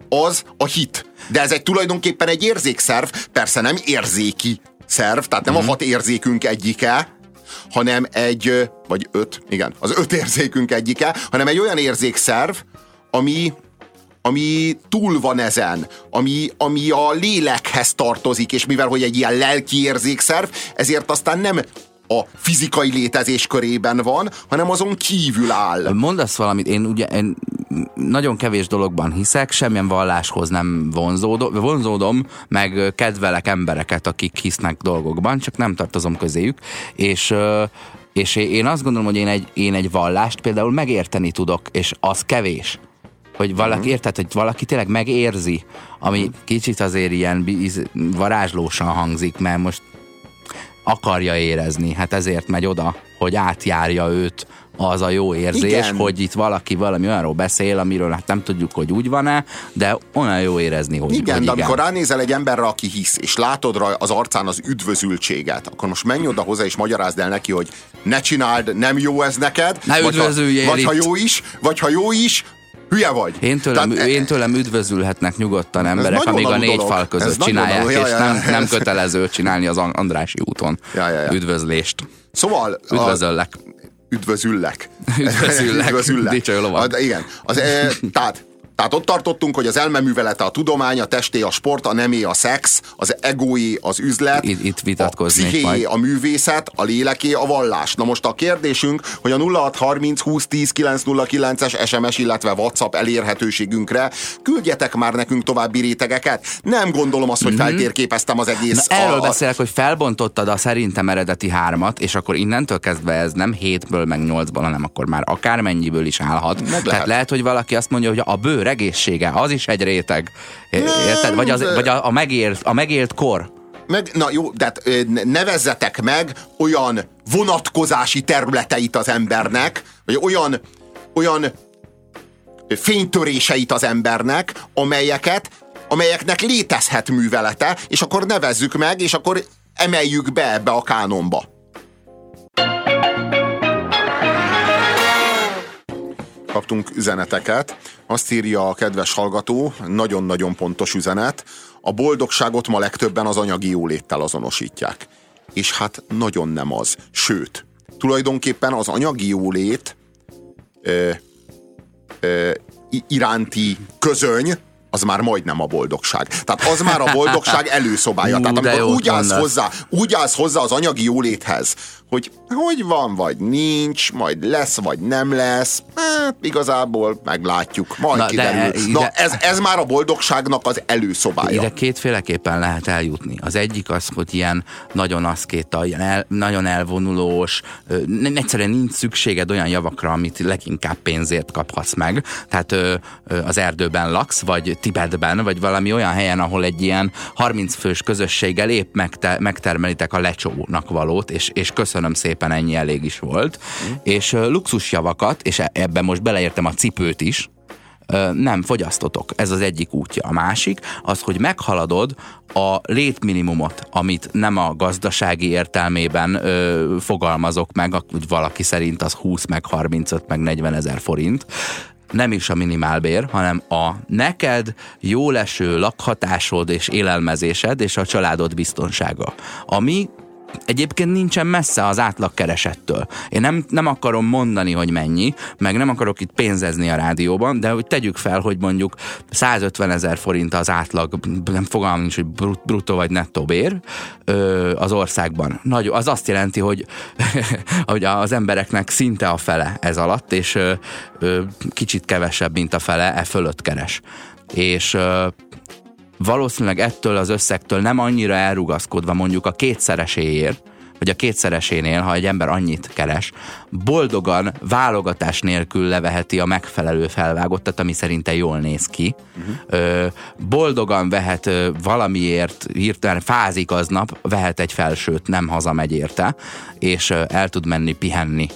az a hit. De ez egy tulajdonképpen egy érzékszerv, persze nem érzéki szerv, tehát nem mm-hmm. a hat érzékünk egyike, hanem egy, vagy öt, igen, az öt érzékünk egyike, hanem egy olyan érzékszerv, ami, ami túl van ezen, ami, ami a lélekhez tartozik, és mivel, hogy egy ilyen lelki érzékszerv, ezért aztán nem a fizikai létezés körében van, hanem azon kívül áll. Mondasz valamit, én ugye én nagyon kevés dologban hiszek, semmilyen valláshoz nem vonzódom, vonzódom, meg kedvelek embereket, akik hisznek dolgokban, csak nem tartozom közéjük, és, és én azt gondolom, hogy én egy, én egy vallást például megérteni tudok, és az kevés. Hogy valaki, érted, hogy valaki tényleg megérzi, ami kicsit azért ilyen varázslósan hangzik, mert most akarja érezni, hát ezért megy oda, hogy átjárja őt az a jó érzés, igen. Hogy itt valaki valami olyanról beszél, amiről hát nem tudjuk, hogy úgy van-e, de olyan jó érezni, hogy igen, hogy de igen. Amikor ránézel egy emberre, aki hisz, és látod rá az arcán az üdvözültséget, akkor most menj oda hozzá, és magyarázd el neki, hogy ne csináld, nem jó ez neked, ne vagy, ha, vagy ha jó is, vagy ha jó is, hülye vagy. Én tőlem, Tehát, én tőlem üdvözülhetnek nyugodtan emberek, amíg a négy dolog. fal között ez csinálják, és ja, ja, nem, nem kötelező csinálni az Andrássy úton ja, ja, ja. üdvözlést. Szóval... Üdvözöllek. A... Üdvözüllek. Üdvözüllek. Üdvözüllek. Dicső lovag. Igen. Az, e, tehát, tehát ott tartottunk, hogy az elmeművelete a tudomány, a testé a sport, a nemé a szex, az egói az üzlet, itt, itt vitatkoznék a pszichéjé a művészet, a léleké a vallás. Na most a kérdésünk, hogy a nulla hat harminc húsz tíz kilenc nulla kilences es em es, illetve WhatsApp elérhetőségünkre küldjetek már nekünk további rétegeket. Nem gondolom azt, hogy feltérképeztem az egész. Na, erről a... beszélek, hogy felbontottad a szerintem eredeti hármat, és akkor innentől kezdve ez nem hétből meg nyolcból, hanem akkor már akármennyiből is állhat. Lehet. Tehát lehet, hogy valaki azt mondja, hogy a bőr egészsége, az is egy réteg. Érted? Vagy, az, vagy a, a, megélt, a megélt kor. Meg, na jó, de nevezzetek meg olyan vonatkozási területeit az embernek, vagy olyan, olyan fénytöréseit az embernek, amelyeket, amelyeknek létezhet művelete, és akkor nevezzük meg, és akkor emeljük be ebbe a kánonba. Kaptunk üzeneteket. Azt írja a kedves hallgató, nagyon-nagyon pontos üzenet. A boldogságot ma legtöbben az anyagi jóléttel azonosítják. És hát nagyon nem az. Sőt, tulajdonképpen az anyagi jólét ö, ö, iránti közöny az már majdnem a boldogság. Tehát az már a boldogság előszobája. Hú, tehát amikor úgy állsz, hozzá, úgy állsz hozzá az anyagi jóléthez, hogy hogy van, vagy nincs, majd lesz, vagy nem lesz, hát igazából meglátjuk, majd na, kiderül. De, na, de, ez, ez már a boldogságnak az előszobája. Ide kétféleképpen lehet eljutni. Az egyik az, hogy ilyen nagyon aszkéta, ilyen el, nagyon elvonulós, egyszerűen nincs szükséged olyan javakra, amit leginkább pénzért kaphatsz meg. Tehát az erdőben laksz, vagy Tibetben, vagy valami olyan helyen, ahol egy ilyen harminc fős közösséggel épp megte- megtermelitek a lecsónak valót, és, és köszönöm szépen, ennyi elég is volt. Mm. És luxusjavakat, és ebben most beleértem a cipőt is, nem fogyasztotok. Ez az egyik útja. A másik az, hogy meghaladod a létminimumot, amit nem a gazdasági értelmében ö, fogalmazok meg, úgy valaki szerint az húsz, meg harmincöt, meg negyven ezer forint, nem is a minimálbér, hanem a neked jóleső lakhatásod és élelmezésed és a családod biztonsága. Ami egyébként nincsen messze az átlagkeresettől. Én nem, nem akarom mondani, hogy mennyi, meg nem akarok itt pénzezni a rádióban, de hogy tegyük fel, hogy mondjuk százötven ezer forint az átlag, nem fogalmam nincs, hogy bruttó vagy nettó bér az országban. Nagy, az azt jelenti, hogy, hogy az embereknek szinte a fele ez alatt, és kicsit kevesebb, mint a fele, e fölött keres. És valószínűleg ettől az összegtől nem annyira elrugaszkodva, mondjuk a kétszereséért, vagy a kétszeresénél, ha egy ember annyit keres, boldogan, válogatás nélkül leveheti a megfelelő felvágottat, ami szerinte jól néz ki. Uh-huh. Boldogan vehet valamiért, hirtelen fázik aznap, vehet egy felsőt, nem hazamegy érte, és el tud menni pihenni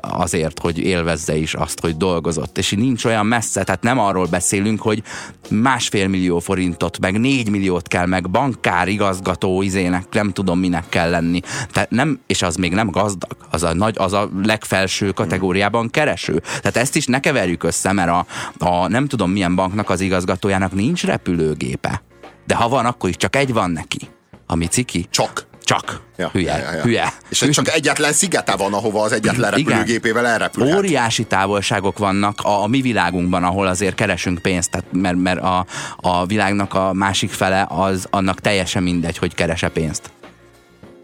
azért, hogy élvezze is azt, hogy dolgozott. És nincs olyan messze, tehát nem arról beszélünk, hogy másfél millió forintot, meg négy milliót kell, meg bankár, igazgató, izének, nem tudom minek kell lenni. Tehát nem, és az még nem gazdag, az a, nagy, az a legfelső kategóriában kereső. Tehát ezt is ne keverjük össze, mert a, a nem tudom milyen banknak az igazgatójának nincs repülőgépe. De ha van, akkor is csak egy van neki. Ami ciki? Csak. Csak. Ja, hülye, ja, ja. hülye. És hülye. Csak egyetlen szigete van, ahova az egyetlen repülőgépével elrepülhet. Óriási távolságok vannak a, a mi világunkban, ahol azért keresünk pénzt, tehát mert, mert a, a világnak a másik fele, az annak teljesen mindegy, hogy kerese pénzt.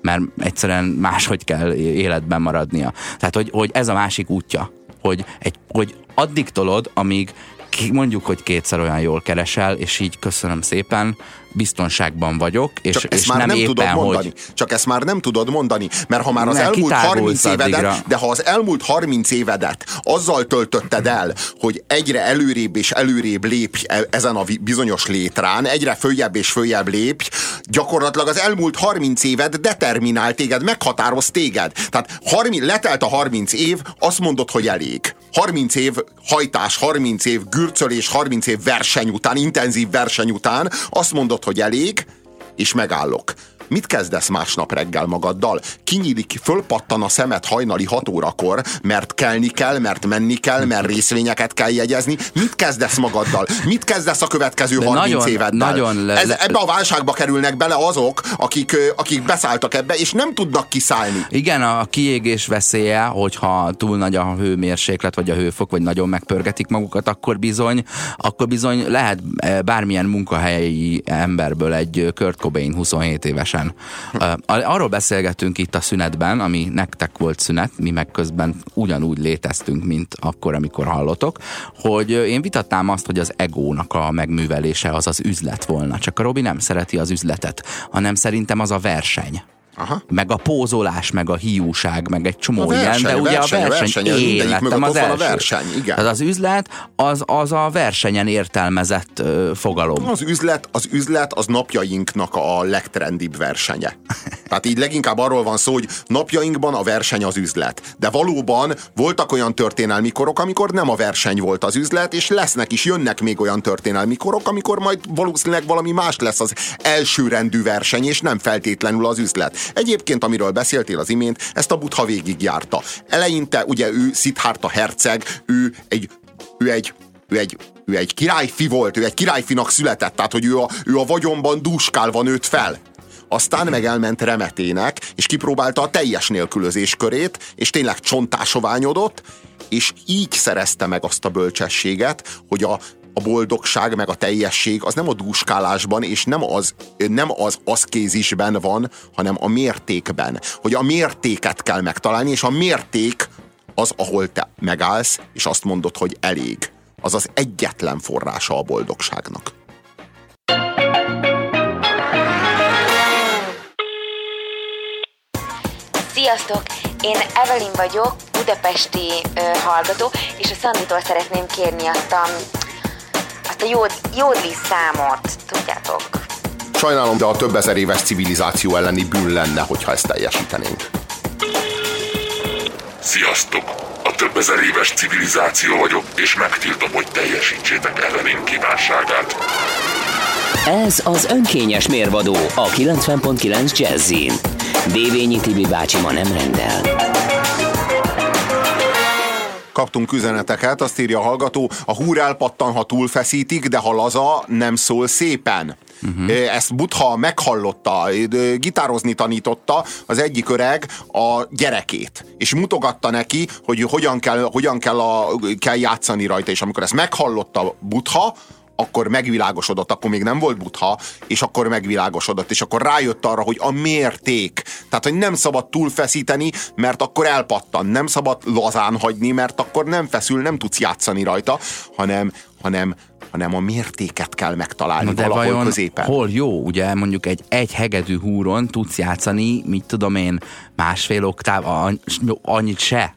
Mert egyszerűen máshogy kell életben maradnia. Tehát, hogy, hogy ez a másik útja, hogy, egy, hogy addig tolod, amíg mondjuk, hogy kétszer olyan jól keresel, és így köszönöm szépen, biztonságban vagyok, és, Csak és már nem, nem éppen, tudod mondani. Hogy... Csak ezt már nem tudod mondani, mert ha már az ne, elmúlt harminc évedet, addigra. De ha az elmúlt harminc évedet azzal töltötted el, hogy egyre előrébb és előrébb lépj ezen a bizonyos létrán, egyre följebb és följebb lépj, gyakorlatilag az elmúlt harminc éved determinál téged, meghatároz téged. Tehát harminc, letelt a harminc év, azt mondod, hogy elég. harminc év hajtás, harminc év gürcölés, harminc év verseny után, intenzív verseny után, azt mondod, hogy elég, és megállok. Mit kezdesz másnap reggel magaddal? Kinyílik, fölpattan a szemed hajnali hat órakor, mert kelni kell, mert menni kell, mert részvényeket kell jegyezni. Mit kezdesz magaddal? Mit kezdesz a következő de harminc nagyon, éveddel? Nagyon le, Ez, ebbe a válságba kerülnek bele azok, akik, akik beszálltak ebbe, és nem tudnak kiszállni. Igen, a kiégés veszélye, hogyha túl nagy a hőmérséklet, vagy a hőfok, vagy nagyon megpörgetik magukat, akkor bizony, akkor bizony lehet bármilyen munkahelyi emberből egy Kurt Cobain huszonhét éves. Arról beszélgetünk itt a szünetben, ami nektek volt szünet, mi meg közben ugyanúgy léteztünk, mint akkor, amikor hallotok, hogy én vitatnám azt, hogy az egónak a megművelése az az üzlet volna. Csak a Robi nem szereti az üzletet, hanem szerintem az a verseny. Aha. Meg a pózolás, meg a hiúság, meg egy csomó verseny, ilyen, de ugye verseny, a verseny, verseny én lettem az első. A verseny, igen. Tehát az üzlet, az, az a versenyen értelmezett ö, fogalom. Az üzlet, az üzlet az napjainknak a legtrendibb versenye. Tehát így leginkább arról van szó, hogy napjainkban a verseny az üzlet. De valóban voltak olyan történelmi korok, amikor nem a verseny volt az üzlet, és lesznek is, jönnek még olyan történelmi korok, amikor majd valószínűleg valami más lesz az elsőrendű verseny, és nem feltétlenül az üzlet. Egyébként, amiről beszéltél az imént, ezt a Buddha végigjárta. Eleinte ugye ő Szithartha herceg, ő egy, ő egy, ő egy, ő egy királyfi volt, ő egy királyfinak született, tehát hogy ő a, ő a vagyonban dúskálva nőtt fel. Aztán meg elment remetének, és kipróbálta a teljes nélkülözés körét, és tényleg csontásoványodott, és így szerezte meg azt a bölcsességet, hogy a a boldogság meg a teljesség az nem a dúskálásban, és nem az, nem az aszkézisben van, hanem a mértékben. Hogy a mértéket kell megtalálni, és a mérték az, ahol te megállsz, és azt mondod, hogy elég. Az az egyetlen forrása a boldogságnak. Sziasztok! Én Evelyn vagyok, budapesti ö, hallgató, és a Szanditól szeretném kérni azt a, azt a jód, jódli számot, tudjátok. Sajnálom, de a több ezer éves civilizáció elleni bűn lenne, hogyha ezt teljesítenénk. Sziasztok! A több ezer éves civilizáció vagyok, és megtiltom, hogy teljesítsétek Evelyn kívánságát. Ez az önkényes mérvadó a kilencven pont kilenc Jazzyn. Dévényi Tibi bácsi ma nem rendel. Kaptunk üzeneteket, azt írja a hallgató, a húr elpattan, ha túlfeszítik, de ha laza, nem szól szépen. Uh-huh. Ezt Buddha meghallotta, gitározni tanította az egyik öreg a gyerekét, és mutogatta neki, hogy hogyan kell, hogyan kell, a, kell játszani rajta, és amikor ezt meghallotta Buddha, akkor megvilágosodott, akkor még nem volt Buddha, és akkor megvilágosodott, és akkor rájött arra, hogy a mérték. Tehát, hogy nem szabad túlfeszíteni, mert akkor elpattan, nem szabad lazán hagyni, mert akkor nem feszül, nem tudsz játszani rajta, hanem, hanem, hanem a mértéket kell megtalálni. Na de valahol vajon középen. Hol jó, ugye mondjuk egy egy hegedű húron tudsz játszani, mit tudom én, másfél oktáv, annyit se.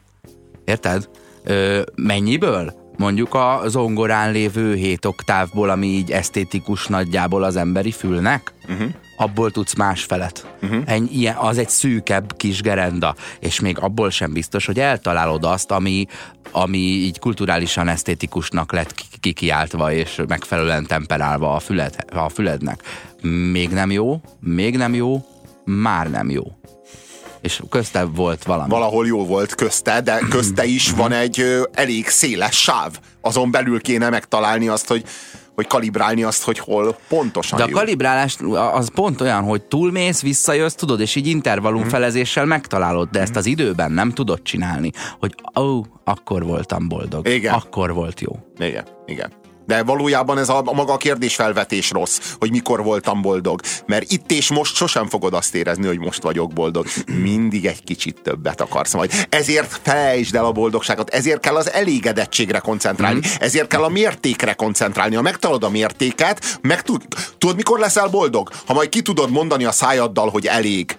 Érted? Ö, mennyiből? Mondjuk a zongorán lévő hét oktávból, ami így esztétikus nagyjából az emberi fülnek, uh-huh. abból tudsz más felet. Uh-huh. Egy, ilyen, az egy szűkebb kis gerenda, és még abból sem biztos, hogy eltalálod azt, ami, ami így kulturálisan esztétikusnak lett kikiáltva, és megfelelően temperálva a, füled, a fülednek. Még nem jó, még nem jó, már nem jó. És közte volt valami. Valahol jó volt közte, de közte is van egy ö, elég széles sáv. Azon belül kéne megtalálni azt, hogy, hogy kalibrálni azt, hogy hol pontosan. De a jó kalibrálás az pont olyan, hogy túlmész, visszajössz, tudod, és így intervallumfelezéssel megtalálod, de ezt az időben nem tudod csinálni, hogy ó, akkor voltam boldog, igen, akkor volt jó. Igen, igen. De valójában ez a, a maga a kérdésfelvetés rossz, hogy mikor voltam boldog. Mert itt és most sosem fogod azt érezni, hogy most vagyok boldog. Mindig egy kicsit többet akarsz majd. Ezért felejtsd el a boldogságot, ezért kell az elégedettségre koncentrálni, ezért kell a mértékre koncentrálni. Ha megtalod a mértéket, meg tud, tudod, mikor leszel boldog? Ha majd ki tudod mondani a szájaddal, hogy elég.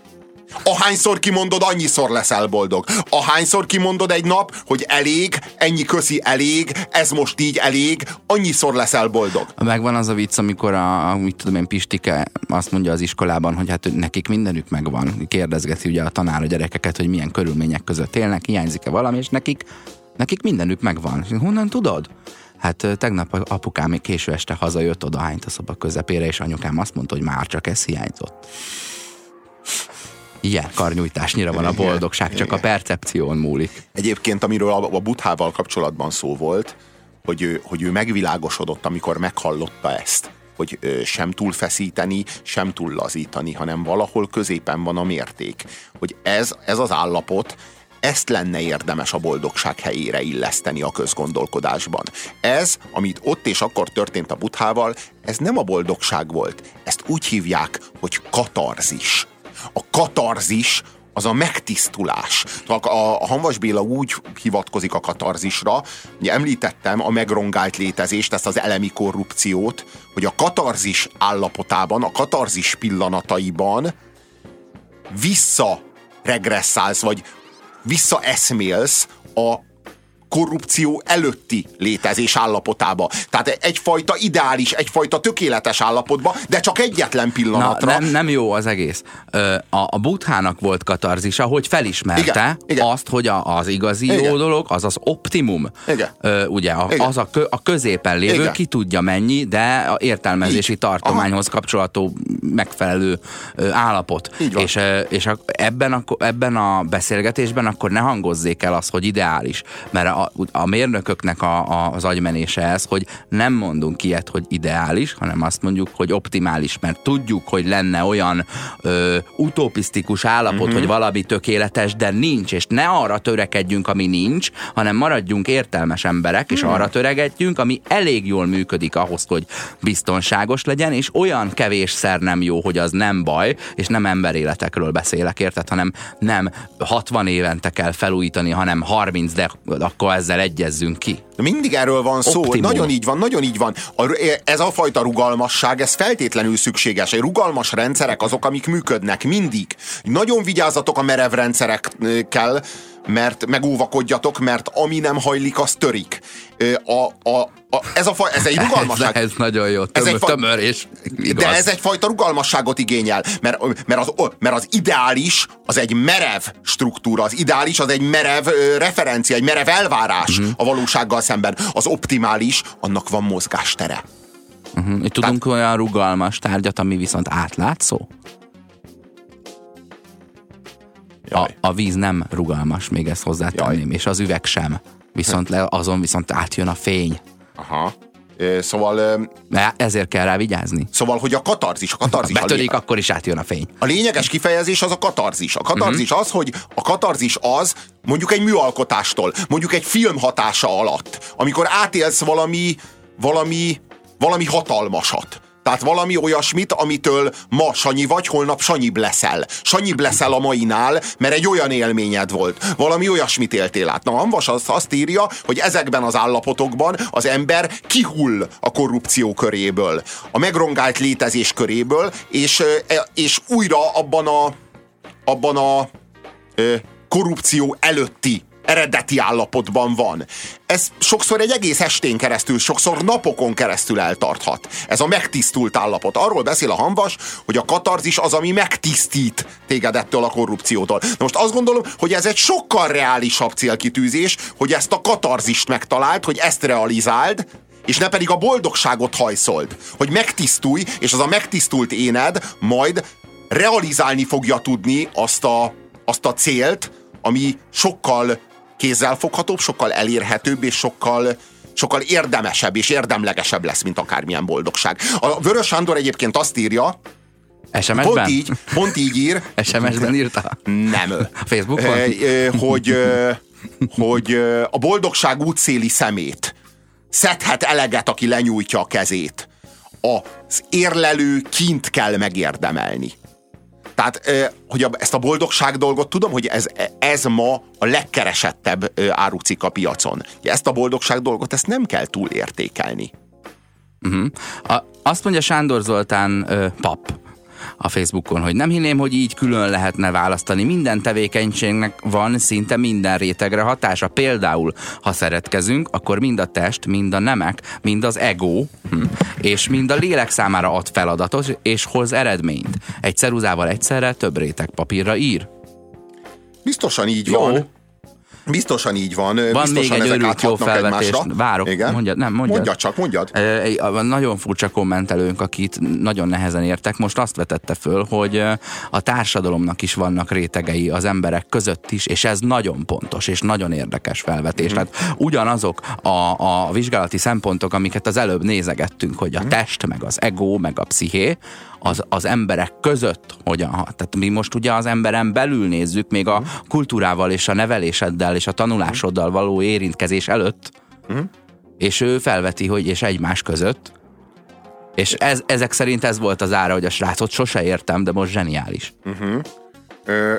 Ahányszor kimondod, annyiszor leszel boldog. Ahányszor kimondod egy nap, hogy elég, ennyi köszi elég, ez most így elég, annyiszor leszel boldog. Megvan az a vicc, amikor a, a mit tudom én, Pistike azt mondja az iskolában, hogy hát nekik mindenük megvan. Kérdezgeti ugye a tanár a gyerekeket, hogy milyen körülmények között élnek, hiányzik-e valami, és nekik, nekik mindenük megvan. Honnan tudod? Hát tegnap apukám még késő este hazajött, odahányt a szoba közepére, és anyukám azt mondta, hogy már csak ez hiányzott. Ilyen karnyújtásnyira van a boldogság, csak a percepción múlik. Egyébként, amiről a, a Buddhával kapcsolatban szó volt, hogy ő, hogy ő megvilágosodott, amikor meghallotta ezt, hogy ö, sem túl feszíteni, sem túl lazítani, hanem valahol középen van a mérték. Hogy ez, ez az állapot, ezt lenne érdemes a boldogság helyére illeszteni a közgondolkodásban. Ez, amit ott és akkor történt a Buddhával, ez nem a boldogság volt. Ezt úgy hívják, hogy katarzis. A katarzis az a megtisztulás. A Hamvas Béla úgy hivatkozik a katarzisra, ugye említettem a megrongált létezést, ezt az elemi korrupciót, hogy a katarzis állapotában, a katarzis pillanataiban visszaregresszálsz, vagy visszaeszmélsz a korrupció előtti létezés állapotába. Tehát egyfajta ideális, egyfajta tökéletes állapotba, de csak egyetlen pillanatra. Na, nem, nem jó az egész. Ö, a, a Buddhának volt katarzisa, hogy felismerte igen, igen. azt, hogy a, az igazi igen. jó dolog, az az optimum. Ö, ugye, a, az a, kö, a középen lévő, igen. ki tudja mennyi, de a értelmezési igen. tartományhoz kapcsolatú megfelelő állapot. És, és ebben, ebben a beszélgetésben akkor ne hangozzék el az, hogy ideális. Mert a, a mérnököknek a, a, az agymenése ez, hogy nem mondunk ilyet, hogy ideális, hanem azt mondjuk, hogy optimális, mert tudjuk, hogy lenne olyan ö, utopisztikus állapot, uh-huh. hogy valami tökéletes, de nincs, és ne arra törekedjünk, ami nincs, hanem maradjunk értelmes emberek, és arra törekedjünk, ami elég jól működik ahhoz, hogy biztonságos legyen, és olyan kevésszer nem jó, hogy az nem baj, és nem emberéletekről beszélek, érted, hanem nem hatvan évente kell felújítani, hanem harminc, de akkor ezzel egyezzünk ki. Mindig erről van szó. Optimum. Nagyon így van, nagyon így van. A, ez a fajta rugalmasság, ez feltétlenül szükséges. Egy rugalmas rendszerek azok, amik működnek mindig. Nagyon vigyázzatok a merev rendszerekkel, mert megóvakodjatok, mert ami nem hajlik, az törik. A, a, a, ez, a fa, ez egy rugalmasság. Ez, ez nagyon jó, tömör, ez egy fa, tömör és igaz. De ez egyfajta rugalmasságot igényel, mert, mert, az, mert az ideális az egy merev struktúra, az ideális az egy merev referencia, egy merev elvárás uh-huh. a valósággal szemben. Az optimális, annak van mozgástere. Uh-huh. Itt tudunk Tehát, olyan rugalmas tárgyat, ami viszont átlátszó? A, a víz nem rugalmas, még ezt hozzátenném, Jaj. és az üveg sem. Viszont le, azon viszont átjön a fény. Aha. Szóval... Ezért kell rá vigyázni. Szóval, hogy a katarzis. A katarzis ha betörik, a akkor is átjön a fény. A lényeges kifejezés az a katarzis. A katarzis uh-huh. az, hogy a katarzis az mondjuk egy műalkotástól, mondjuk egy film hatása alatt, amikor átélsz valami, valami, valami hatalmasat. Tehát valami olyasmit, amitől ma Sanyi vagy, holnap Sanyibb leszel. Sanyibb leszel a mainál, mert egy olyan élményed volt. Valami olyasmit éltél át. Na, Hamvas azt, azt írja, hogy ezekben az állapotokban az ember kihull a korrupció köréből, a megrongált létezés köréből, és, és újra abban a, abban a korrupció előtti eredeti állapotban van. Ez sokszor egy egész estén keresztül, sokszor napokon keresztül eltarthat. Ez a megtisztult állapot. Arról beszél a Hamvas, hogy a katarzis az, ami megtisztít téged ettől a korrupciótól. Na most azt gondolom, hogy ez egy sokkal reálisabb célkitűzés, hogy ezt a katarzist megtaláld, hogy ezt realizáld, és ne pedig a boldogságot hajszold. Hogy megtisztulj, és az a megtisztult éned majd realizálni fogja tudni azt a, azt a célt, ami sokkal kézzelfoghatóbb, sokkal elérhetőbb, és sokkal, sokkal érdemesebb és érdemlegesebb lesz, mint akármilyen boldogság. A Vörös Sándor egyébként azt írja, es em es-ben? Pont így, pont így ír. es em es-ben írta? Nem. Facebookon? Hogy, hogy a boldogság útszéli szemét szedhet eleget, aki lenyújtja a kezét. Az érlelő kint kell megérdemelni. Tehát, hogy ezt a boldogság dolgot tudom, hogy ez, ez ma a legkeresettebb árucik a piacon. Ezt a boldogság dolgot, ezt nem kell túlértékelni. Uh-huh. A, azt mondja Sándor Zoltán ö, pap a Facebookon, hogy nem hinném, hogy így külön lehetne választani. Minden tevékenységnek van szinte minden rétegre hatása. Például, ha szeretkezünk, akkor mind a test, mind a nemek, mind az ego, és mind a lélek számára ad feladatot, és hoz eredményt. Egy ceruzával egyszerre több réteg papírra ír. Biztosan így Jó. van. Biztosan így van. Van még egy örült jó felvetés. Várok, mondjad, nem, mondjad. Mondjad csak, mondjad. E, nagyon furcsa kommentelőnk, akit nagyon nehezen értek, most azt vetette föl, hogy a társadalomnak is vannak rétegei az emberek között is, és ez nagyon pontos, és nagyon érdekes felvetés. Mm. Tehát ugyanazok a, a vizsgálati szempontok, amiket az előbb nézegettünk, hogy a mm. test, meg az ego, meg a psziché, Az, az emberek között hogyan hat. Tehát mi most ugye az emberen belül nézzük, még a kultúrával és a neveléseddel és a tanulásoddal való érintkezés előtt, uh-huh. és ő felveti, hogy és egymás között. És ez, ezek szerint ez volt az ára, hogy a srácot sose értem, de most zseniális. Uh-huh. Ö,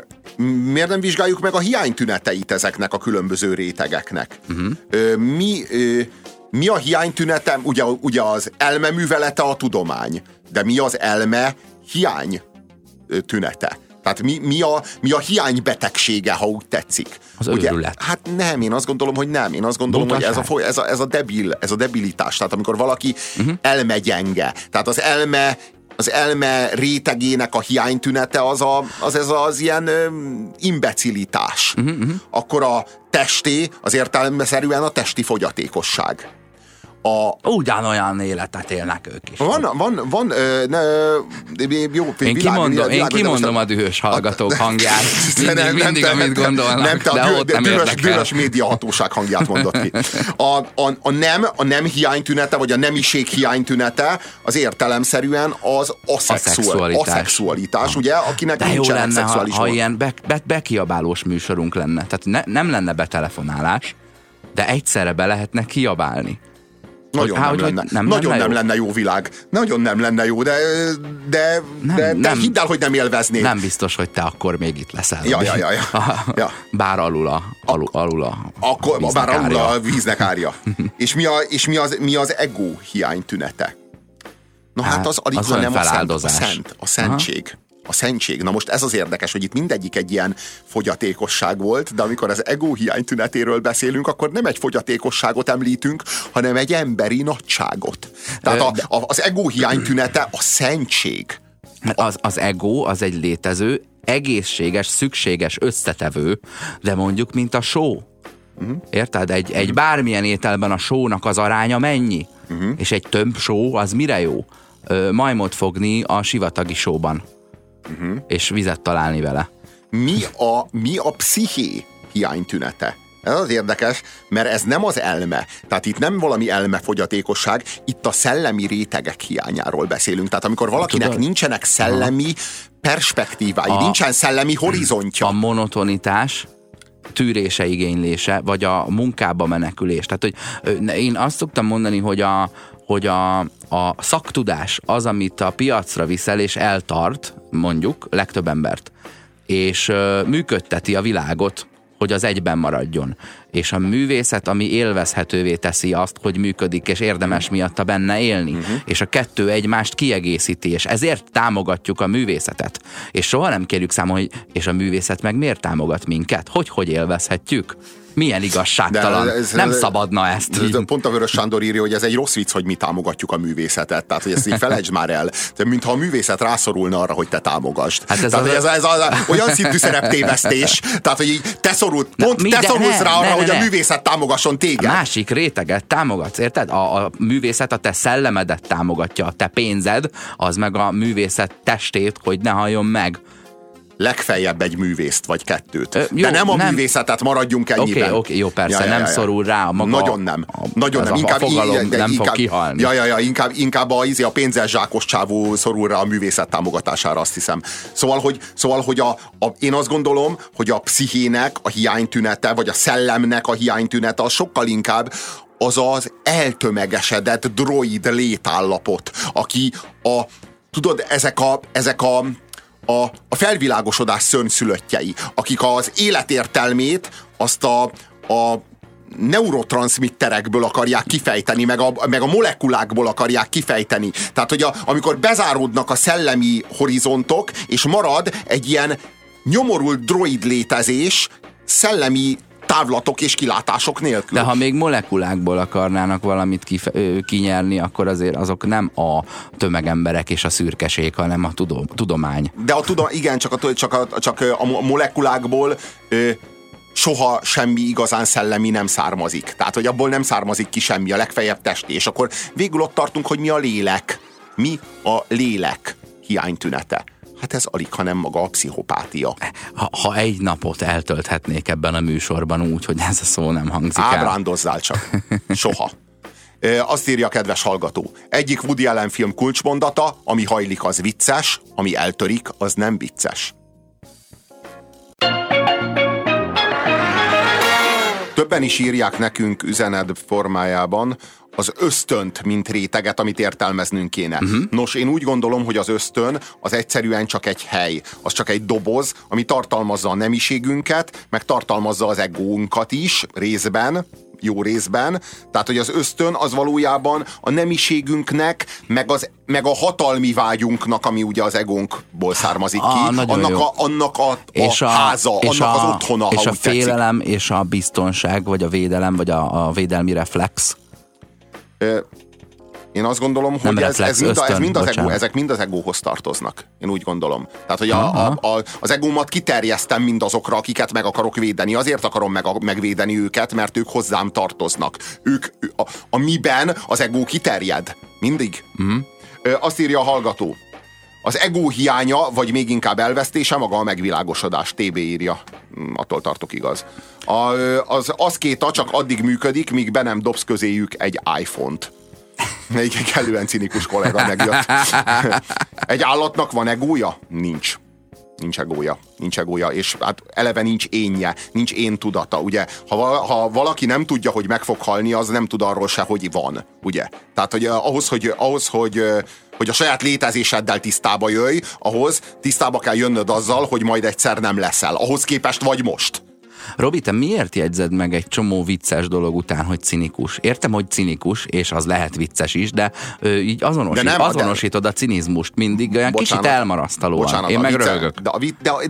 miért nem vizsgáljuk meg a hiánytüneteit ezeknek a különböző rétegeknek? Uh-huh. Ö, mi... Ö, Mi a hiánytünetem? Ugye, ugye az elme művelete a tudomány, de mi az elme hiány tünete? Tehát mi, mi, a, mi a hiány betegsége, ha úgy tetszik? Az ugye, őrület. Hát nem, én azt gondolom, hogy nem. Én azt gondolom, Butaság. hogy ez a, ez, a, ez, a debil, ez a debilitás. Tehát amikor valaki uh-huh. elme gyenge. Tehát az elme, az elme rétegének a hiánytünete az, a, az ez az, az ilyen um, imbecilitás. Uh-huh. Akkor a testé az értelemszerűen a testi fogyatékosság. a... ugyanolyan életet élnek ők is. Van, van, van, ö, ne, jó, én kimondom, világ, én kimondom a dühös hallgatók a, hangját, mindig, nem, nem mindig te, amit nem, gondolnak, nem, te de a ott nem érdekel. Dühös médiahatóság hangját mondott ki. A, a, a, nem, a nem hiánytünete, vagy a nemiség hiánytünete az értelemszerűen az aszexual, aszexualitás, ugye, akinek de nincsenek szexuális módon. Ha, ha ilyen be, be, bekiabálós műsorunk lenne, tehát ne, nem lenne betelefonálás, de egyszerre be lehetne kiabálni. Nagyon, hogy, nem, hogy, lenne. Nem, Nagyon lenne nem lenne jó világ. Nagyon nem lenne jó, de, de, nem, de, de nem, hidd el, hogy nem élveznéd. Nem biztos, hogy te akkor még itt leszel. Ja, ja, ja, ja. Bár alul a, alul, alul a akkor, víznek bár alul a víznek árja. és mi, a, és mi, az, mi az ego hiány tünete? Na hát, hát az alig, ha nem a szent, a szent, a szentség. Aha. A szentség. Na most ez az érdekes, hogy itt mindegyik egy ilyen fogyatékosság volt, de amikor az ego hiány tünetéről beszélünk, akkor nem egy fogyatékosságot említünk, hanem egy emberi nagyságot. Tehát a, a, az ego hiány tünete a szentség. A... Az, az ego az egy létező, egészséges, szükséges összetevő, de mondjuk mint a só. Uh-huh. Érted? Egy, egy bármilyen ételben a sónak az aránya mennyi? Uh-huh. És egy tömb só az mire jó? Ö, majmot fogni a sivatagi sóban. Uh-huh. És vizet találni vele. Mi a, mi a psziché hiánytünete? Ez az érdekes, mert ez nem az elme. Tehát itt nem valami elmefogyatékosság, itt a szellemi rétegek hiányáról beszélünk. Tehát amikor valakinek Tudod? nincsenek szellemi Aha. perspektívái, a, nincsen szellemi horizontja. A monotonitás tűrése, igénylése, vagy a munkába menekülés. Tehát, hogy én azt szoktam mondani, hogy a hogy a, a szaktudás az, amit a piacra viszel, és eltart, mondjuk, legtöbb embert, és ö, működteti a világot, hogy az egyben maradjon. És a művészet, ami élvezhetővé teszi azt, hogy működik, és érdemes miatta benne élni. Uh-huh. És a kettő egymást kiegészíti, és ezért támogatjuk a művészetet. És soha nem kérjük számon, hogy és a művészet meg miért támogat minket? Hogy, hogy élvezhetjük? Milyen igazságtalan. De ez, nem szabadna ezt. De pont a Vörös Sándor írja, hogy ez egy rossz vicc, hogy mi támogatjuk a művészetet. Tehát, hogy ezt így felejtsd már el. De mintha a művészet rászorulna arra, hogy te támogasd. Hát ez tehát, az... ez, ez az, olyan szintű szereptévesztés. Tehát, hogy így te, szorult, pont Na, te szorulsz ne, rá arra, ne, ne, hogy a ne. művészet támogasson téged. A másik réteget támogatsz, érted? A, a művészet a te szellemedet támogatja, a te pénzed, az meg a művészet testét, hogy ne halljon meg. Legfeljebb egy művészt, vagy kettőt. Ö, jó, de nem a nem. művészetet, maradjunk ennyiben. Oké, okay, okay, jó, persze, ja, ja, ja, nem ja, ja. szorul rá a maga... Nagyon nem. A, Nagyon nem. Inkább, a fogalom így, de nem inkább, fog kihalni. Ja, ja, ja, inkább, inkább a, a pénzes zsákos csávó szorul rá a művészet támogatására, azt hiszem. Szóval, hogy, szóval, hogy a, a, én azt gondolom, hogy a pszichének a hiánytünete, vagy a szellemnek a hiánytünete, az sokkal inkább az az eltömegesedett droid létállapot, aki a... Tudod, ezek a... Ezek a A, a felvilágosodás szörnyszülöttjei, akik az életértelmét azt a, a neurotranszmitterekből akarják kifejteni, meg a, meg a molekulákból akarják kifejteni. Tehát, hogy a, amikor bezáródnak a szellemi horizontok, és marad egy ilyen nyomorult droid létezés szellemi távlatok és kilátások nélkül. De ha még molekulákból akarnának valamit kife- kinyerni, akkor azért azok nem a tömegemberek és a szürkeség, hanem a tudom, tudomány. De a tudomány, igen, csak a, csak a, csak a molekulákból ö, soha semmi igazán szellemi nem származik. Tehát, hogy abból nem származik ki semmi, a legfeljebb testi. És akkor végül ott tartunk, hogy mi a lélek. Mi a lélek hiánytünete. Hát ez alig, ha nem maga a pszichopátia. Ha, ha egy napot eltölthetnék ebben a műsorban úgy, hogy ez a szó nem hangzik el. Ábrándozzál csak. Soha. Azt írja a kedves hallgató. Egyik Woody Allen film kulcsmondata, ami hajlik, az vicces, ami eltörik, az nem vicces. Többen is írják nekünk üzenet formájában az ösztönt, mint réteget, amit értelmeznünk kéne. Uh-huh. Nos, én úgy gondolom, hogy az ösztön az egyszerűen csak egy hely, az csak egy doboz, ami tartalmazza a nemiségünket, meg tartalmazza az egónkat is, részben, jó részben. Tehát, hogy az ösztön az valójában a nemiségünknek, meg, az, meg a hatalmi vágyunknak, ami ugye az egónkból származik ki, a, annak, a, annak a, a, a háza, annak a, az otthona, és a félelem, tetszik. És a biztonság, vagy a védelem, vagy a, a védelmi reflex. Én azt gondolom, nem hogy ez, ez, mind a, ez mind az ego, ezek mind az egóhoz tartoznak. Én úgy gondolom. Tehát, hogy a, a, a, az egómat kiterjesztem mindazokra, akiket meg akarok védeni. Azért akarom meg, megvédeni őket, mert ők hozzám tartoznak. Ők, a, a miben az egó kiterjed. Mindig. Uh-huh. Ö, azt írja a hallgató. Az egó hiánya, vagy még inkább elvesztése maga a megvilágosodás. té bé írja. Attól tartok, igaz. A, az aszkéta csak addig működik, míg be nem dobsz közéjük egy iPhone-t. Egy kellően cinikus kolléga megjött. Egy állatnak van egója? Nincs. Nincs egója. Nincs egója, és hát eleve nincs énje, nincs én tudata, ugye? Ha, ha valaki nem tudja, hogy meg fog halni, az nem tud arról se, hogy van, ugye? Tehát, hogy ahhoz, hogy, ahhoz, hogy, hogy a saját létezéseddel tisztába jöjj, ahhoz tisztába kell jönnöd azzal, hogy majd egyszer nem leszel. Ahhoz képest vagy most. Robi, te miért jegyzed meg egy csomó vicces dolog után, hogy cinikus? Értem, hogy cinikus, és az lehet vicces is, de ö, így azonosít, de nem, azonosítod de... a cinizmust mindig, olyan bocsánat, kicsit elmarasztalóan. Bocsánat, én meg vicce, röhögök. De,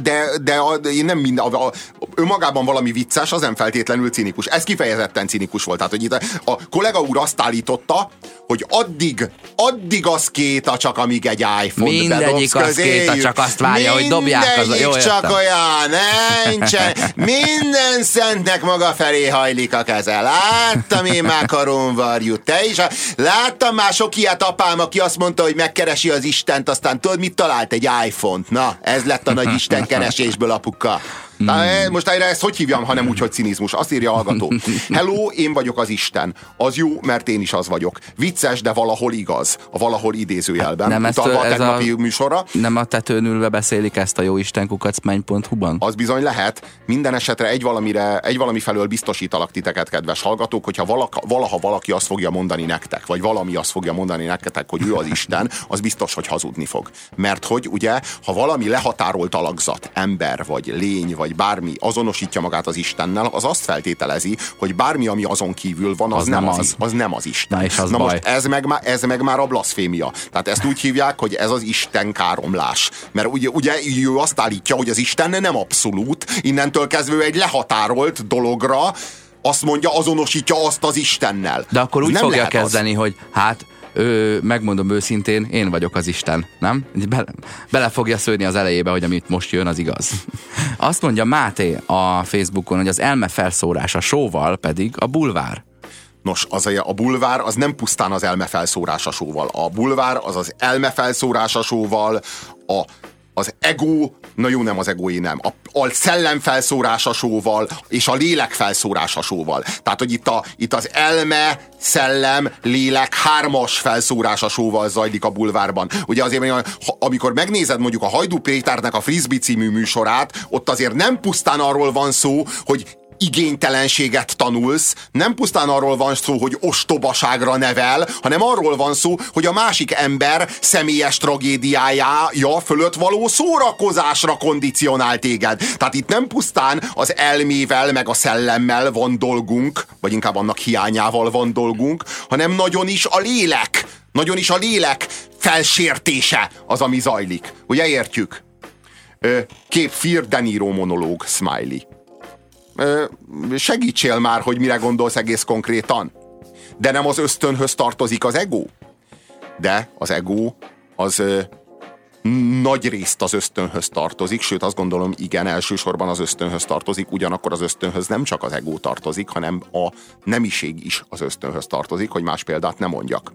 de, de, de én nem mind, a, a, önmagában valami vicces, az nem feltétlenül cinikus. Ez kifejezetten cinikus volt. Tehát, hogy itt a kollega úr azt állította, hogy addig, addig az két a csak, amíg egy iPhone mindegyik bedobsz közéjük. Mindegyik az két a csak azt várja, hogy dobják az a jó csak értem. Olyan, nincsen, minden szentnek maga felé hajlik a keze. Láttam én már karonvarjút, te is. Láttam már sok ilyet, apám, aki azt mondta, hogy megkeresi az Istent, aztán tudod, mit talált? Egy iPhone-t. Na, ez lett a nagy Isten keresésből, apuka. Hmm. Most erre ezt hogy hívjam, hanem úgy, hogy cinizmus. Azt írja a hallgató. Hello, én vagyok az Isten. Az jó, mert én is az vagyok. Vicces, de valahol igaz. A valahol idézőjelben. Nem utalva ezt, a tegnapi műsorra. Nem a tetőn ülve beszélik ezt a jóisten kukac menny pont hu-ban? Az bizony lehet. Minden esetre egy, valamire, egy valami felől biztosítalak titeket, kedves hallgatók, hogyha valaka, valaha valaki azt fogja mondani nektek, vagy valami azt fogja mondani nektek, hogy ő az Isten, az biztos, hogy hazudni fog. Mert hogy ugye, ha valami lehatárolt alakzat, ember, vagy lény, vagy bármi azonosítja magát az Istennel, az azt feltételezi, hogy bármi, ami azon kívül van, az, az, nem, az, az, az nem az Isten. Na, és az Na most ez meg, má, ez meg már a blaszfémia. Tehát ezt úgy hívják, hogy ez az Isten káromlás. Mert ugye, ugye ő azt állítja, hogy az Isten nem abszolút, innentől kezdve egy lehatárolt dologra azt mondja, azonosítja azt az Istennel. De akkor úgy nem fogja kezdeni, az. hogy hát Ő, megmondom őszintén, én vagyok az Isten, nem? Bele, bele fogja szőni az elejébe, hogy amit most jön, az igaz. Azt mondja Máté a Facebookon, hogy az elme felszórása showval pedig a bulvár. Nos, az a, a bulvár az nem pusztán az elme felszórása showval. A bulvár az az elme felszórása showval, a az ego, na jó, nem az egói, nem. A, a szellem felszórása showval, és a lélek felszórása showval. Tehát, hogy itt, a, itt az elme, szellem, lélek hármas felszórása showval zajlik a bulvárban. Ugye azért, amikor megnézed mondjuk a Hajdú Péternek a Frisbee című műsorát, ott azért nem pusztán arról van szó, hogy igénytelenséget tanulsz, nem pusztán arról van szó, hogy ostobaságra nevel, hanem arról van szó, hogy a másik ember személyes tragédiája fölött való szórakozásra kondicionál téged. Tehát itt nem pusztán az elmével, meg a szellemmel van dolgunk, vagy inkább annak hiányával van dolgunk, hanem nagyon is a lélek, nagyon is a lélek felsértése az, ami zajlik. Ugye értjük? Kép Fear Deniro monológ, smiley. Segítsél már, hogy mire gondolsz egész konkrétan. De nem az ösztönhöz tartozik az ego? De az ego az ö, nagy részt az ösztönhöz tartozik, sőt azt gondolom, igen, elsősorban az ösztönhöz tartozik, ugyanakkor az ösztönhöz nem csak az ego tartozik, hanem a nemiség is az ösztönhöz tartozik, hogy más példát nem mondjak.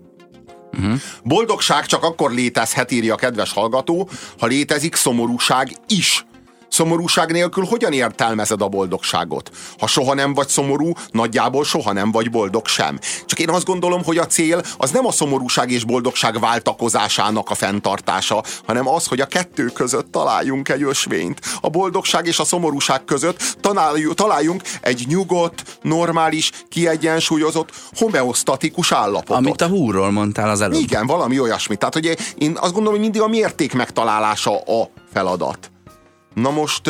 Uh-huh. Boldogság csak akkor létezhet, írja a kedves hallgató, ha létezik szomorúság is. Szomorúság nélkül hogyan értelmezed a boldogságot? Ha soha nem vagy szomorú, nagyjából soha nem vagy boldog sem. Csak én azt gondolom, hogy a cél az nem a szomorúság és boldogság váltakozásának a fenntartása, hanem az, hogy a kettő között találjunk egy ösvényt. A boldogság és a szomorúság között találjunk egy nyugodt, normális, kiegyensúlyozott, homeosztatikus állapotot. Amit a húról mondtál az előbb. Igen, valami olyasmit. Tehát, hogy én azt gondolom, hogy mindig a mérték megtalálása a feladat. Na most,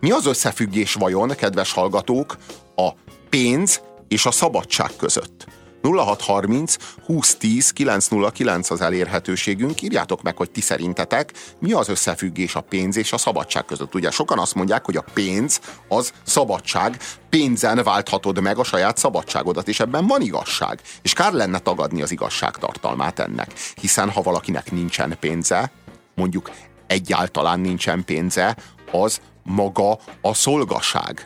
mi az összefüggés vajon, kedves hallgatók, a pénz és a szabadság között? nulla hatszázharminc húsz tíz kilencszázkilenc az elérhetőségünk. Írjátok meg, hogy ti szerintetek mi az összefüggés a pénz és a szabadság között. Ugye sokan azt mondják, hogy a pénz az szabadság, pénzen válthatod meg a saját szabadságodat, és ebben van igazság. És kár lenne tagadni az igazságtartalmát ennek, hiszen ha valakinek nincsen pénze, mondjuk egyáltalán nincsen pénze, az maga a szolgaság.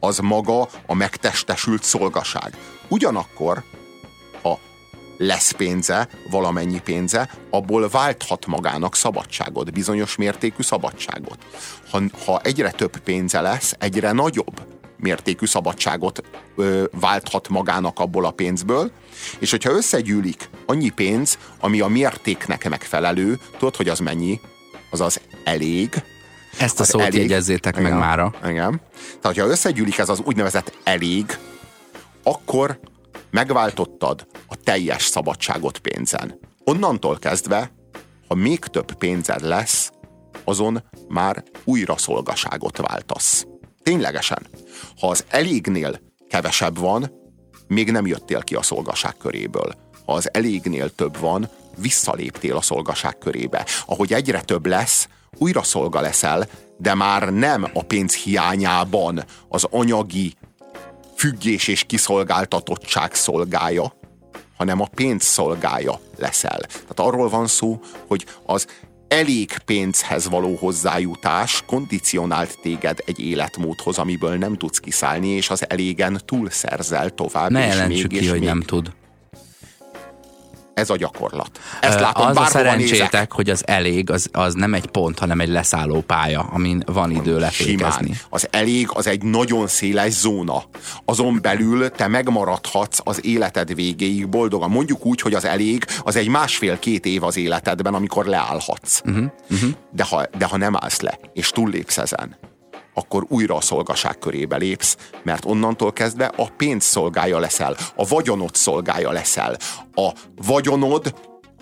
Az maga a megtestesült szolgaság. Ugyanakkor, ha lesz pénze, valamennyi pénze, abból válthat magának szabadságot, bizonyos mértékű szabadságot. Ha, ha egyre több pénze lesz, egyre nagyobb mértékű szabadságot ö, válthat magának abból a pénzből, és hogyha összegyűlik annyi pénz, ami a mértéknek megfelelő, tudod, hogy az mennyi? Az az elég. Ezt a szót elég. Jegyezzétek meg mára. Igen. Tehát, ha összegyűlik ez az úgynevezett elég, akkor megváltottad a teljes szabadságot pénzen. Onnantól kezdve, ha még több pénzed lesz, azon már újra szolgaságot váltasz. Ténylegesen. Ha az elégnél kevesebb van, még nem jöttél ki a szolgaság köréből. Ha az elégnél több van, visszaléptél a szolgaság körébe. Ahogy egyre több lesz, újra szolga leszel, de már nem a pénz hiányában az anyagi függés és kiszolgáltatottság szolgája, hanem a pénz szolgája leszel. Tehát arról van szó, hogy az elég pénzhez való hozzájutás kondicionált téged egy életmódhoz, amiből nem tudsz kiszállni, és az elégen túlszerzel tovább. Ne jelentsük ki, és hogy még... nem tud. Ez a gyakorlat. Ezt látom, az a szerencsétek, nézek. Hogy az elég, az, az nem egy pont, hanem egy leszálló pálya, amin van idő lefékezni. Az elég az egy nagyon széles zóna. Azon belül te megmaradhatsz az életed végéig boldogan. Mondjuk úgy, hogy az elég az egy másfél-két év az életedben, amikor leállhatsz. Uh-huh, uh-huh. De, ha, de ha nem állsz le, és túllépsz ezen, akkor újra a szolgaság körébe lépsz, mert onnantól kezdve a pénz szolgája leszel, a vagyonod szolgája leszel, a vagyonod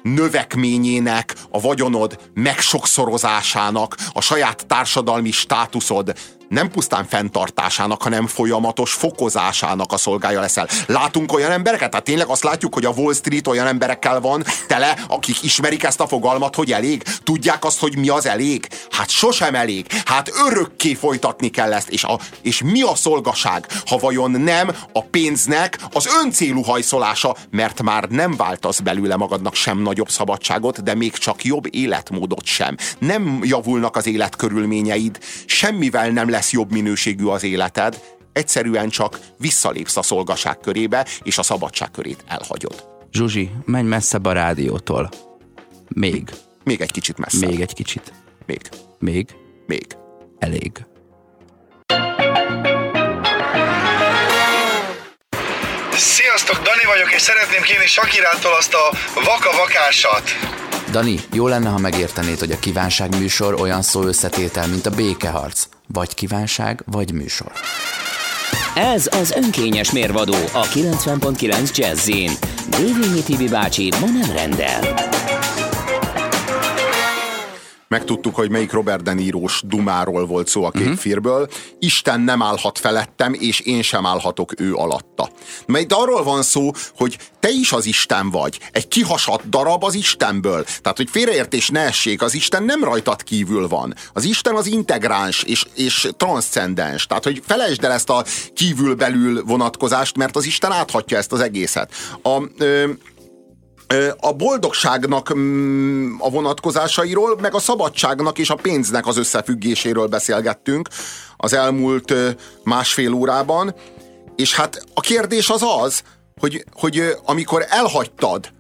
növekményének, a vagyonod megsokszorozásának, a saját társadalmi státuszod nem pusztán fenntartásának, hanem folyamatos fokozásának a szolgája leszel. Látunk olyan embereket? Tehát tényleg azt látjuk, hogy a Wall Street olyan emberekkel van tele, akik ismerik ezt a fogalmat, hogy elég. Tudják azt, hogy mi az elég? Hát sosem elég. Hát örökké folytatni kell ezt. És, a, és mi a szolgaság, ha vajon nem a pénznek az öncélú hajszolása, mert már nem váltasz belőle magadnak sem nagyobb szabadságot, de még csak jobb életmódot sem. Nem javulnak az életkörülményeid, semmivel nem lesz jobb minőségű az életed, egyszerűen csak visszalépsz a szolgaság körébe, és a szabadság körét elhagyod. Zsuzsi, menj messzebb a rádiótól. Még. Még egy kicsit messzebb. Még egy kicsit. Még. Még. Még. Elég. Sziasztok, Dani vagyok, és szeretném kérni Sakirától azt a vaka-vakásat. Dani, jó lenne, ha megértenéd, hogy a kívánság műsor olyan szó összetétel, mint a békeharc. Vagy kívánság, vagy műsor. Ez az önkényes mérvadó a kilencven pont kilenc Jazzyn. Dévényi Tibi bácsi ma nem rendel. Megtudtuk, hogy melyik Robert Denirós dumáról volt szó a Kékférből. Uh-huh. Isten nem állhat felettem, és én sem állhatok ő alatta. Mert arról van szó, hogy te is az Isten vagy. Egy kihasadt darab az Istenből. Tehát, hogy félreértés ne essék, az Isten nem rajtad kívül van. Az Isten az integráns és, és transzcendens. Tehát, hogy felejtsd el ezt a kívül-belül vonatkozást, mert az Isten áthatja ezt az egészet. A... Ö, A boldogságnak a vonatkozásairól, meg a szabadságnak és a pénznek az összefüggéséről beszélgettünk az elmúlt másfél órában, és hát a kérdés az az, hogy, hogy amikor elhagytad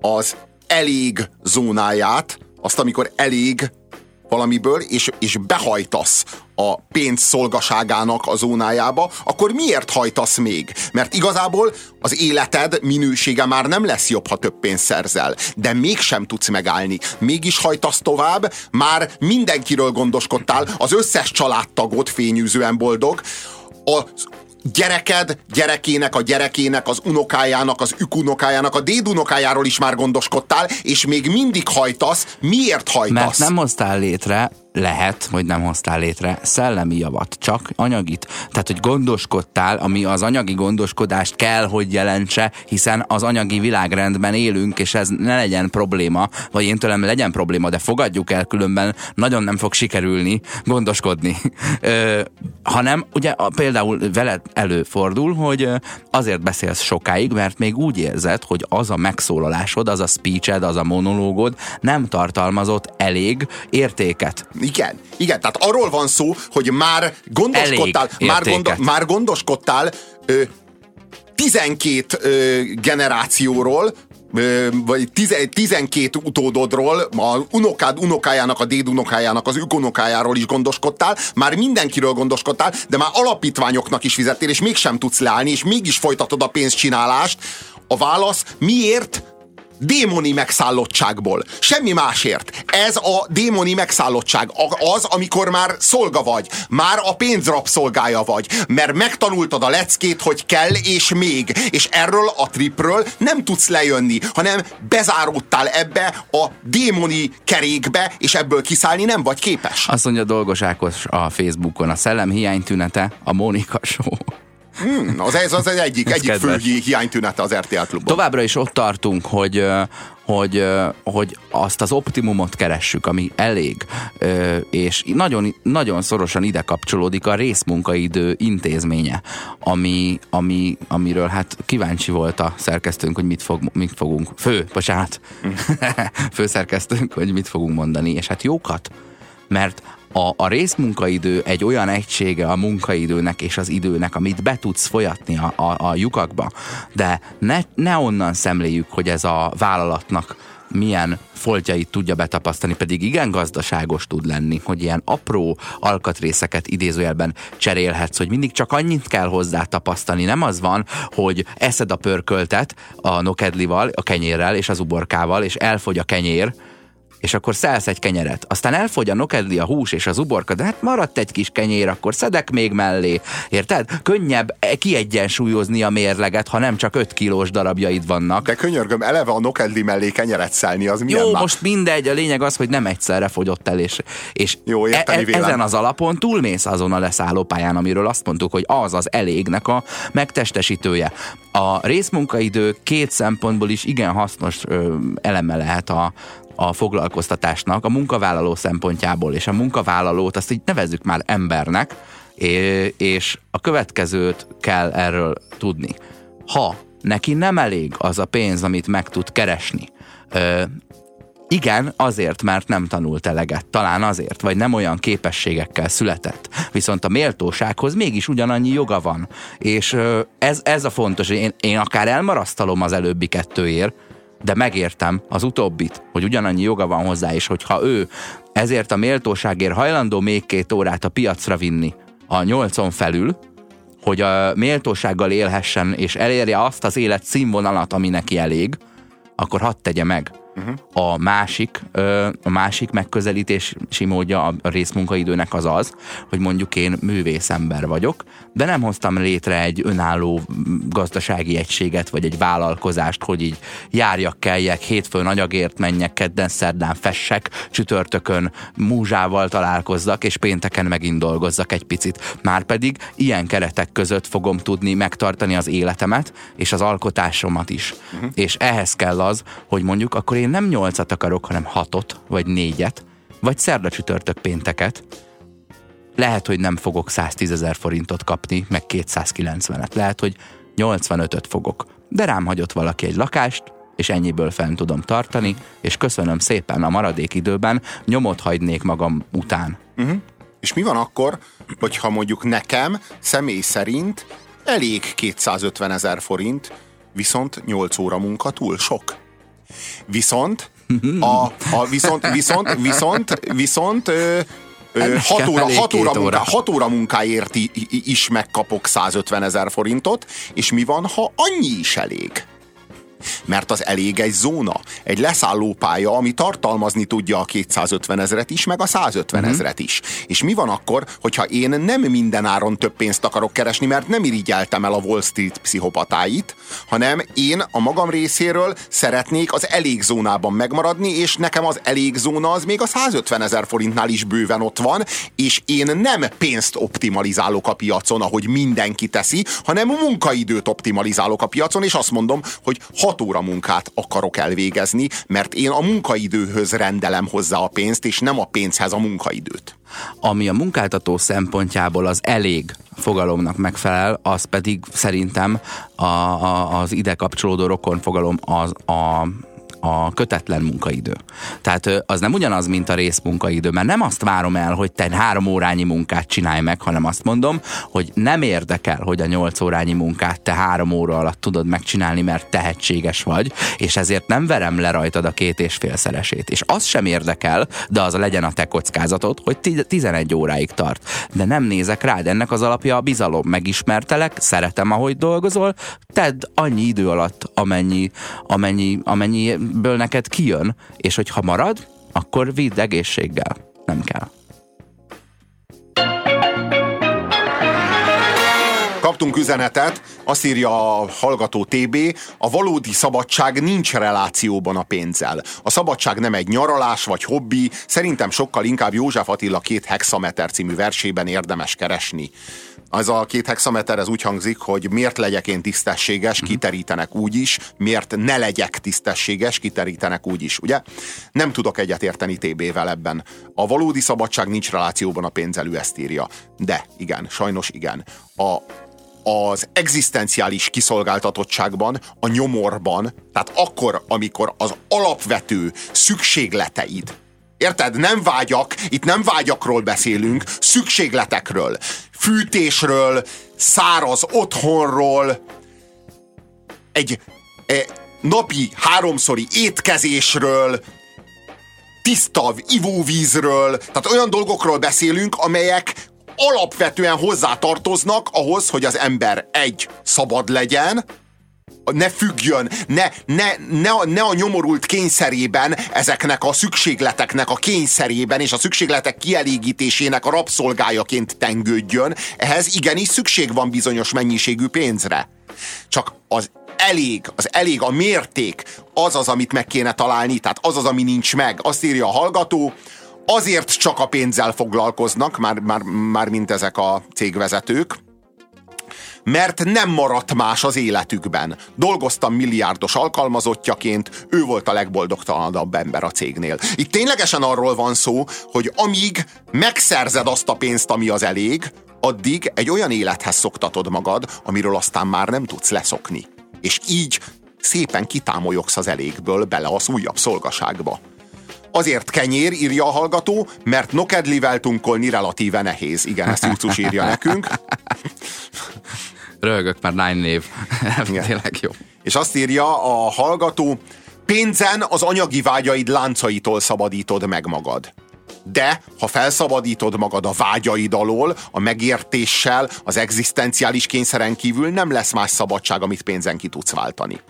az elég zónáját, azt amikor elég valamiből, és, és behajtasz a pénz szolgaságának a zónájába, akkor miért hajtasz még? Mert igazából az életed minősége már nem lesz jobb, ha több pénzt szerzel, de mégsem tudsz megállni. Mégis hajtasz tovább, már mindenkiről gondoskodtál, az összes családtagod fényűzően boldog, a gyereked, gyerekének, a gyerekének, az unokájának, az ükunokájának, a dédunokájáról is már gondoskodtál, és még mindig hajtasz. Miért hajtasz? Mert nem hoztál létre lehet, hogy nem hoztál létre szellemi javat, csak anyagit. Tehát, hogy gondoskodtál, ami az anyagi gondoskodást kell, hogy jelentse, hiszen az anyagi világrendben élünk, és ez ne legyen probléma, vagy én tőlem legyen probléma, de fogadjuk el, különben nagyon nem fog sikerülni gondoskodni. Ö, hanem, ugye például veled előfordul, hogy azért beszélsz sokáig, mert még úgy érzed, hogy az a megszólalásod, az a speeched, az a monológod nem tartalmazott elég értéket. Igen, igen, tehát arról van szó, hogy már gondoskodtál, már, gondos, már gondoskodtál ö, tizenkét ö, generációról, vagy tizenkét utódodról, a unokád unokájának, a dédunokájának, az ükunokájáról is gondoskodtál, már mindenkiről gondoskodtál, de már alapítványoknak is fizettél, és mégsem tudsz leállni, és mégis folytatod a pénzcsinálást. A válasz: miért? Démoni megszállottságból. Semmi másért. Ez a démoni megszállottság. Az, amikor már szolga vagy. Már a pénzrab szolgája vagy. Mert megtanultad a leckét, hogy kell, és még. És erről a tripről nem tudsz lejönni, hanem bezáródtál ebbe a démoni kerékbe, és ebből kiszállni nem vagy képes. Azt mondja Dolgos Ákos a Facebookon: a szellem hiánytünete a Mónika Show. Hmm, az ez az egyik, egyik fő hiánytünete az er té el klubban. Továbbra is ott tartunk, hogy, hogy, hogy azt az optimumot keressük, ami elég, és nagyon, nagyon szorosan ide kapcsolódik a részmunkaidő intézménye, ami, ami, amiről hát kíváncsi volt a szerkesztőnk, hogy mit, fog, mit fogunk, fő, bocsánat, főszerkesztőnk, hogy mit fogunk mondani, és hát jókat, mert A, a részmunkaidő egy olyan egysége a munkaidőnek és az időnek, amit be tudsz folyatni a, a, a lyukakba, de ne, ne onnan szemléljük, hogy ez a vállalatnak milyen foltjait tudja betapasztani, pedig igen gazdaságos tud lenni, hogy ilyen apró alkatrészeket idézőjelben cserélhetsz, hogy mindig csak annyit kell hozzá tapasztani. Nem az van, hogy eszed a pörköltet a nokedlival, a kenyérrel és az uborkával, és elfogy a kenyér, és akkor szelsz egy kenyeret. Aztán elfogy a nokedli, a hús és az uborka, de hát maradt egy kis kenyér, akkor szedek még mellé. Érted? Könnyebb kiegyensúlyozni a mérleget, ha nem csak öt kilós darabjaid vannak. De könyörgöm, eleve a nokedli mellé kenyeret szelni, az milyen? Jó, más? Most mindegy, a lényeg az, hogy nem egyszerre fogyott el, és, és jó, e- ezen az alapon túlmész azon a leszálló pályán, amiről azt mondtuk, hogy az az elégnek a megtestesítője. A részmunkaidő két szempontból is igen hasznos ö, eleme lehet a a foglalkoztatásnak, a munkavállaló szempontjából, és a munkavállalót azt így nevezzük már embernek, és a következőt kell erről tudni. Ha neki nem elég az a pénz, amit meg tud keresni, igen, azért, mert nem tanult eleget, talán azért, vagy nem olyan képességekkel született. Viszont a méltósághoz mégis ugyanannyi joga van, és ez, ez a fontos, én, én akár elmarasztalom az előbbi kettőért, de megértem az utóbbit, hogy ugyanannyi joga van hozzá, és hogyha ő ezért a méltóságért hajlandó még két órát a piacra vinni a nyolcon felül, hogy a méltósággal élhessen, és elérje azt az élet színvonalat, ami neki elég, akkor hadd tegye meg. Uh-huh. A másik, a másik megközelítési módja a részmunkaidőnek az az, hogy mondjuk én művészember vagyok, de nem hoztam létre egy önálló gazdasági egységet, vagy egy vállalkozást, hogy így járjak, keljek, hétfőn anyagért menjek, kedden, szerdán fessek, csütörtökön múzsával találkozzak, és pénteken megint dolgozzak egy picit. Márpedig ilyen keretek között fogom tudni megtartani az életemet, és az alkotásomat is. Uh-huh. És ehhez kell az, hogy mondjuk akkor én nem nyolcat akarok, hanem hatot, vagy négyet, vagy szerda, csütörtök, pénteket. Lehet, hogy nem fogok száztízezer forintot kapni, meg kétszázkilencvenet. Lehet, hogy nyolcvanötöt fogok. De rám hagyott valaki egy lakást, és ennyiből fenn tudom tartani, és köszönöm szépen, a maradék időben nyomot hagynék magam után. Uh-huh. És mi van akkor, hogyha mondjuk nekem személy szerint elég kétszázötvenezer forint, viszont nyolc óra munka túl sok? Viszont, a, a viszont, viszont, viszont, viszont ö, ö, hat, óra, hat, óra munká, hat óra munkáért is megkapok százötvenezer forintot, és mi van, ha annyi is elég? mert az elég egy zóna, egy leszállópálya, ami tartalmazni tudja a kétszázötven ezret is, meg a százötven ezret is. És mi van akkor, hogyha én nem mindenáron több pénzt akarok keresni, mert nem irigyeltem el a Wall Street pszichopatáit, hanem én a magam részéről szeretnék az elég zónában megmaradni, és nekem az elég zóna az még a százötven ezer forintnál is bőven ott van, és én nem pénzt optimalizálok a piacon, ahogy mindenki teszi, hanem munkaidőt optimalizálok a piacon, és azt mondom, hogy hat óra munkát akarok elvégezni, mert én a munkaidőhöz rendelem hozzá a pénzt, és nem a pénzhez a munkaidőt. Ami a munkáltató szempontjából az elég fogalomnak megfelel, az pedig szerintem a, a, az ide kapcsolódó rokon fogalom az a... a kötetlen munkaidő. Tehát az nem ugyanaz, mint a részmunkaidő, mert nem azt várom el, hogy te három órányi munkát csinálj meg, hanem azt mondom, hogy nem érdekel, hogy a nyolc órányi munkát te három óra alatt tudod megcsinálni, mert tehetséges vagy, és ezért nem verem le rajtad a két és félszeresét. És az sem érdekel, de az legyen a te kockázatod, hogy tizenegy óráig tart. De nem nézek rád, ennek az alapja a bizalom. Megismertelek, szeretem, ahogy dolgozol, tedd annyi idő alatt, amennyi, amennyi, amennyi ből neked kijön, és hogyha marad, akkor vidd egészséggel. Nem kell. Kaptunk üzenetet, azt írja a hallgató té bé, a valódi szabadság nincs relációban a pénzzel. A szabadság nem egy nyaralás vagy hobbi, szerintem sokkal inkább József Attila Két hexameter című versében érdemes keresni. Az a két hexameter, ez úgy hangzik, hogy miért legyek én tisztességes, kiterítenek úgy is, miért ne legyek tisztességes, kiterítenek úgy is, ugye? Nem tudok egyetérteni té bével ebben. A valódi szabadság nincs relációban a pénzelő, ezt írja. De igen, sajnos igen. A az egzisztenciális kiszolgáltatottságban, a nyomorban, tehát akkor, amikor az alapvető szükségleteid, érted? Nem vágyak, itt nem vágyakról beszélünk, szükségletekről, fűtésről, száraz otthonról, egy e, napi háromszori étkezésről, tiszta ivóvízről, tehát olyan dolgokról beszélünk, amelyek alapvetően hozzátartoznak ahhoz, hogy az ember egy, szabad legyen, ne függjön, ne, ne, ne, ne a nyomorult kényszerében, ezeknek a szükségleteknek a kényszerében és a szükségletek kielégítésének a rabszolgájaként tengődjön. Ehhez igenis szükség van bizonyos mennyiségű pénzre. Csak az elég, az elég, a mérték, az az, amit meg kéne találni, tehát az az, ami nincs meg. Azt írja a hallgató, azért csak a pénzzel foglalkoznak, már, már, már mint ezek a cégvezetők, mert nem maradt más az életükben. Dolgoztam milliárdos alkalmazottjaként, ő volt a legboldogtalanabb ember a cégnél. Itt ténylegesen arról van szó, hogy amíg megszerzed azt a pénzt, ami az elég, addig egy olyan élethez szoktatod magad, amiről aztán már nem tudsz leszokni. És így szépen kitámolyogsz az elégből bele az újabb szolgaságba. Azért kenyér, írja a hallgató, mert nokedlivel tunkolni relatíve nehéz. Igen, ezt Jucus írja nekünk. Röhögök, mert lány név. Tényleg jó. És azt írja a hallgató, pénzen az anyagi vágyaid láncaitól szabadítod meg magad. De, ha felszabadítod magad a vágyaid alól, a megértéssel, az egzisztenciális kényszeren kívül nem lesz más szabadság, amit pénzen ki tudsz váltani.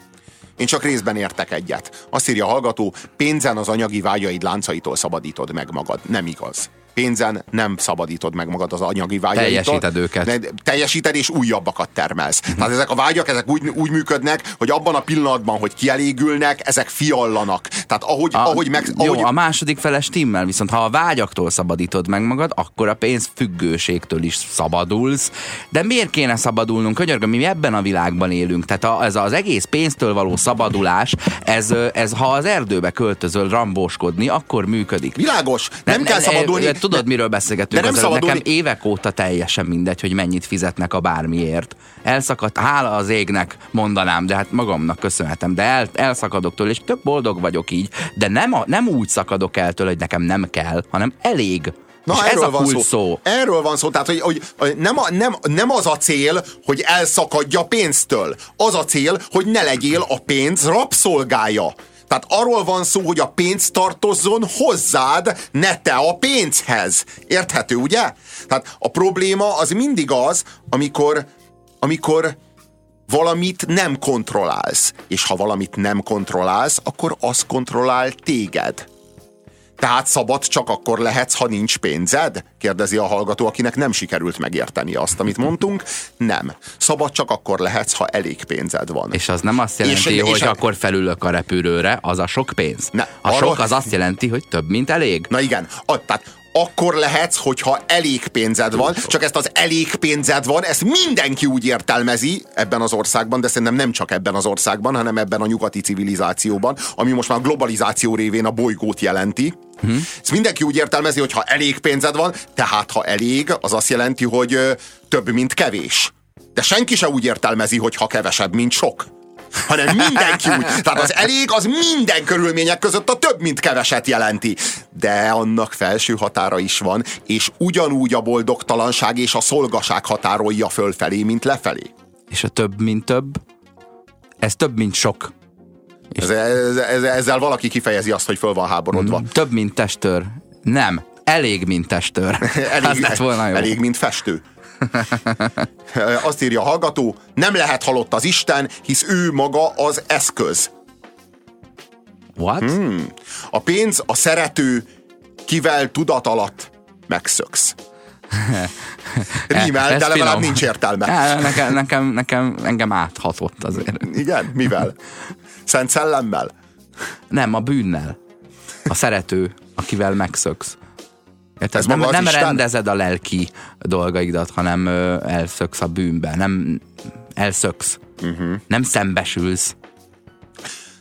Én csak részben értek egyet. Azt írja a hallgató, pénzen az anyagi vágyaid láncaitól szabadítod meg magad. Nem igaz. Pénzen nem szabadítod meg magad az anyagi vágyaitól. Teljesíted őket. Teljesíted és újabbakat termelsz. Tehát ezek a vágyak, ezek úgy, úgy működnek, hogy abban a pillanatban, hogy kielégülnek, ezek fiallanak. Tehát ahogy, a, ahogy meg... Ahogy... Jó, a második fele stimmel, viszont ha a vágyaktól szabadítod meg magad, akkor a pénz függőségtől is szabadulsz. De miért kéne szabadulnunk? Könyörgöm, mi ebben a világban élünk. Tehát a, ez az egész pénztől való szabadulás, ez, ez ha az erdőbe költözöl rambóskodni, akkor működik. Világos, nem, nem kell szabadulni. Tudod, miről beszélgetünk? De nem szabadulni. Nekem évek óta teljesen mindegy, hogy mennyit fizetnek a bármiért. Elszakadt, hála az égnek mondanám, de hát magamnak köszönhetem, de el, elszakadok tőle, és tök boldog vagyok így, de nem, a, nem úgy szakadok el tőle, hogy nekem nem kell, hanem elég. Na, és ez a kulcs szó. szó. Erről van szó, tehát hogy, hogy nem, a, nem, nem az a cél, hogy elszakadj a pénztől. Az a cél, hogy ne legyél a pénz rabszolgája. Tehát arról van szó, hogy a pénz tartozzon hozzád, ne te a pénzhez. Érthető, ugye? Tehát a probléma az mindig az, amikor, amikor valamit nem kontrollálsz. És ha valamit nem kontrollálsz, akkor az kontrollál téged. Tehát szabad csak akkor lehetsz, ha nincs pénzed? Kérdezi a hallgató, akinek nem sikerült megérteni azt, amit mondtunk. Nem. Szabad csak akkor lehetsz, ha elég pénzed van. És az nem azt jelenti, és, hogy és akkor felülök a repülőre, az a sok pénz. Ne, a arra... sok az azt jelenti, hogy több, mint elég. Na igen. A, tehát akkor lehetsz, hogyha elég pénzed van, csak ezt az elég pénzed van, ezt mindenki úgy értelmezi ebben az országban, de szerintem nem csak ebben az országban, hanem ebben a nyugati civilizációban, ami most már globalizáció révén a bolygót jelenti. Hm. Ezt mindenki úgy értelmezi, hogyha elég pénzed van, tehát ha elég, az azt jelenti, hogy több, mint kevés. De senki se úgy értelmezi, hogyha kevesebb, mint sok. Hanem mindenki úgy. Tehát az elég, az minden körülmények között a több, mint keveset jelenti. De annak felső határa is van, és ugyanúgy a boldogtalanság és a szolgaság határolja fölfelé, mint lefelé. És a több, mint több, ez több, mint sok. Ez, ez, ez, ezzel valaki kifejezi azt, hogy föl van háborodva. Több, mint testőr. Nem. Elég, mint testőr. Elég, az lett volna jó. Elég, mint festő. Azt írja a hallgató, nem lehet halott az Isten, hisz ő maga az eszköz. What? Hmm. A pénz a szerető, kivel tudat alatt megszöksz. Rímel, de legalább nincs értelme. Ja, nekem, nekem, nekem, engem áthatott azért. Igen? Mivel? Szent szellemmel? Nem, a bűnnel. A szerető, akivel megszöksz. Ez nem nem rendezed a lelki dolgaidat, hanem ö, elszöksz a bűnbe, nem elszöksz, uh-huh. nem szembesülsz.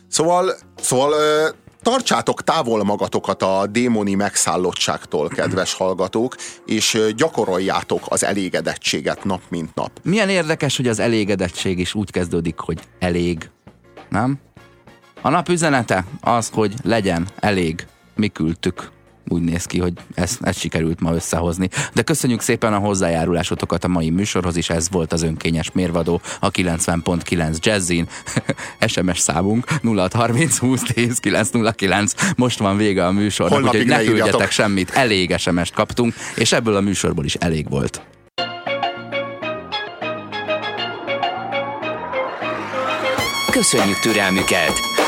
Szóval, szóval ö, tartsátok távol magatokat a démoni megszállottságtól, kedves hallgatók, és gyakoroljátok az elégedettséget nap mint nap. Milyen érdekes, hogy az elégedettség is úgy kezdődik, hogy elég, nem? A nap üzenete az, hogy legyen elég, mi küldtük. Úgy néz ki, hogy ezt, ezt sikerült ma összehozni. De köszönjük szépen a hozzájárulásotokat a mai műsorhoz is, ez volt az önkényes mérvadó a kilencven pont kilenc Jazzyn. es em es számunk nulla hat harminc húsz tíz kilenc nulla kilenc. Most van vége a műsornak, holnapig úgyhogy ne küldjetek semmit, elég es em est kaptunk, és ebből a műsorból is elég volt. Köszönjük türelmüket!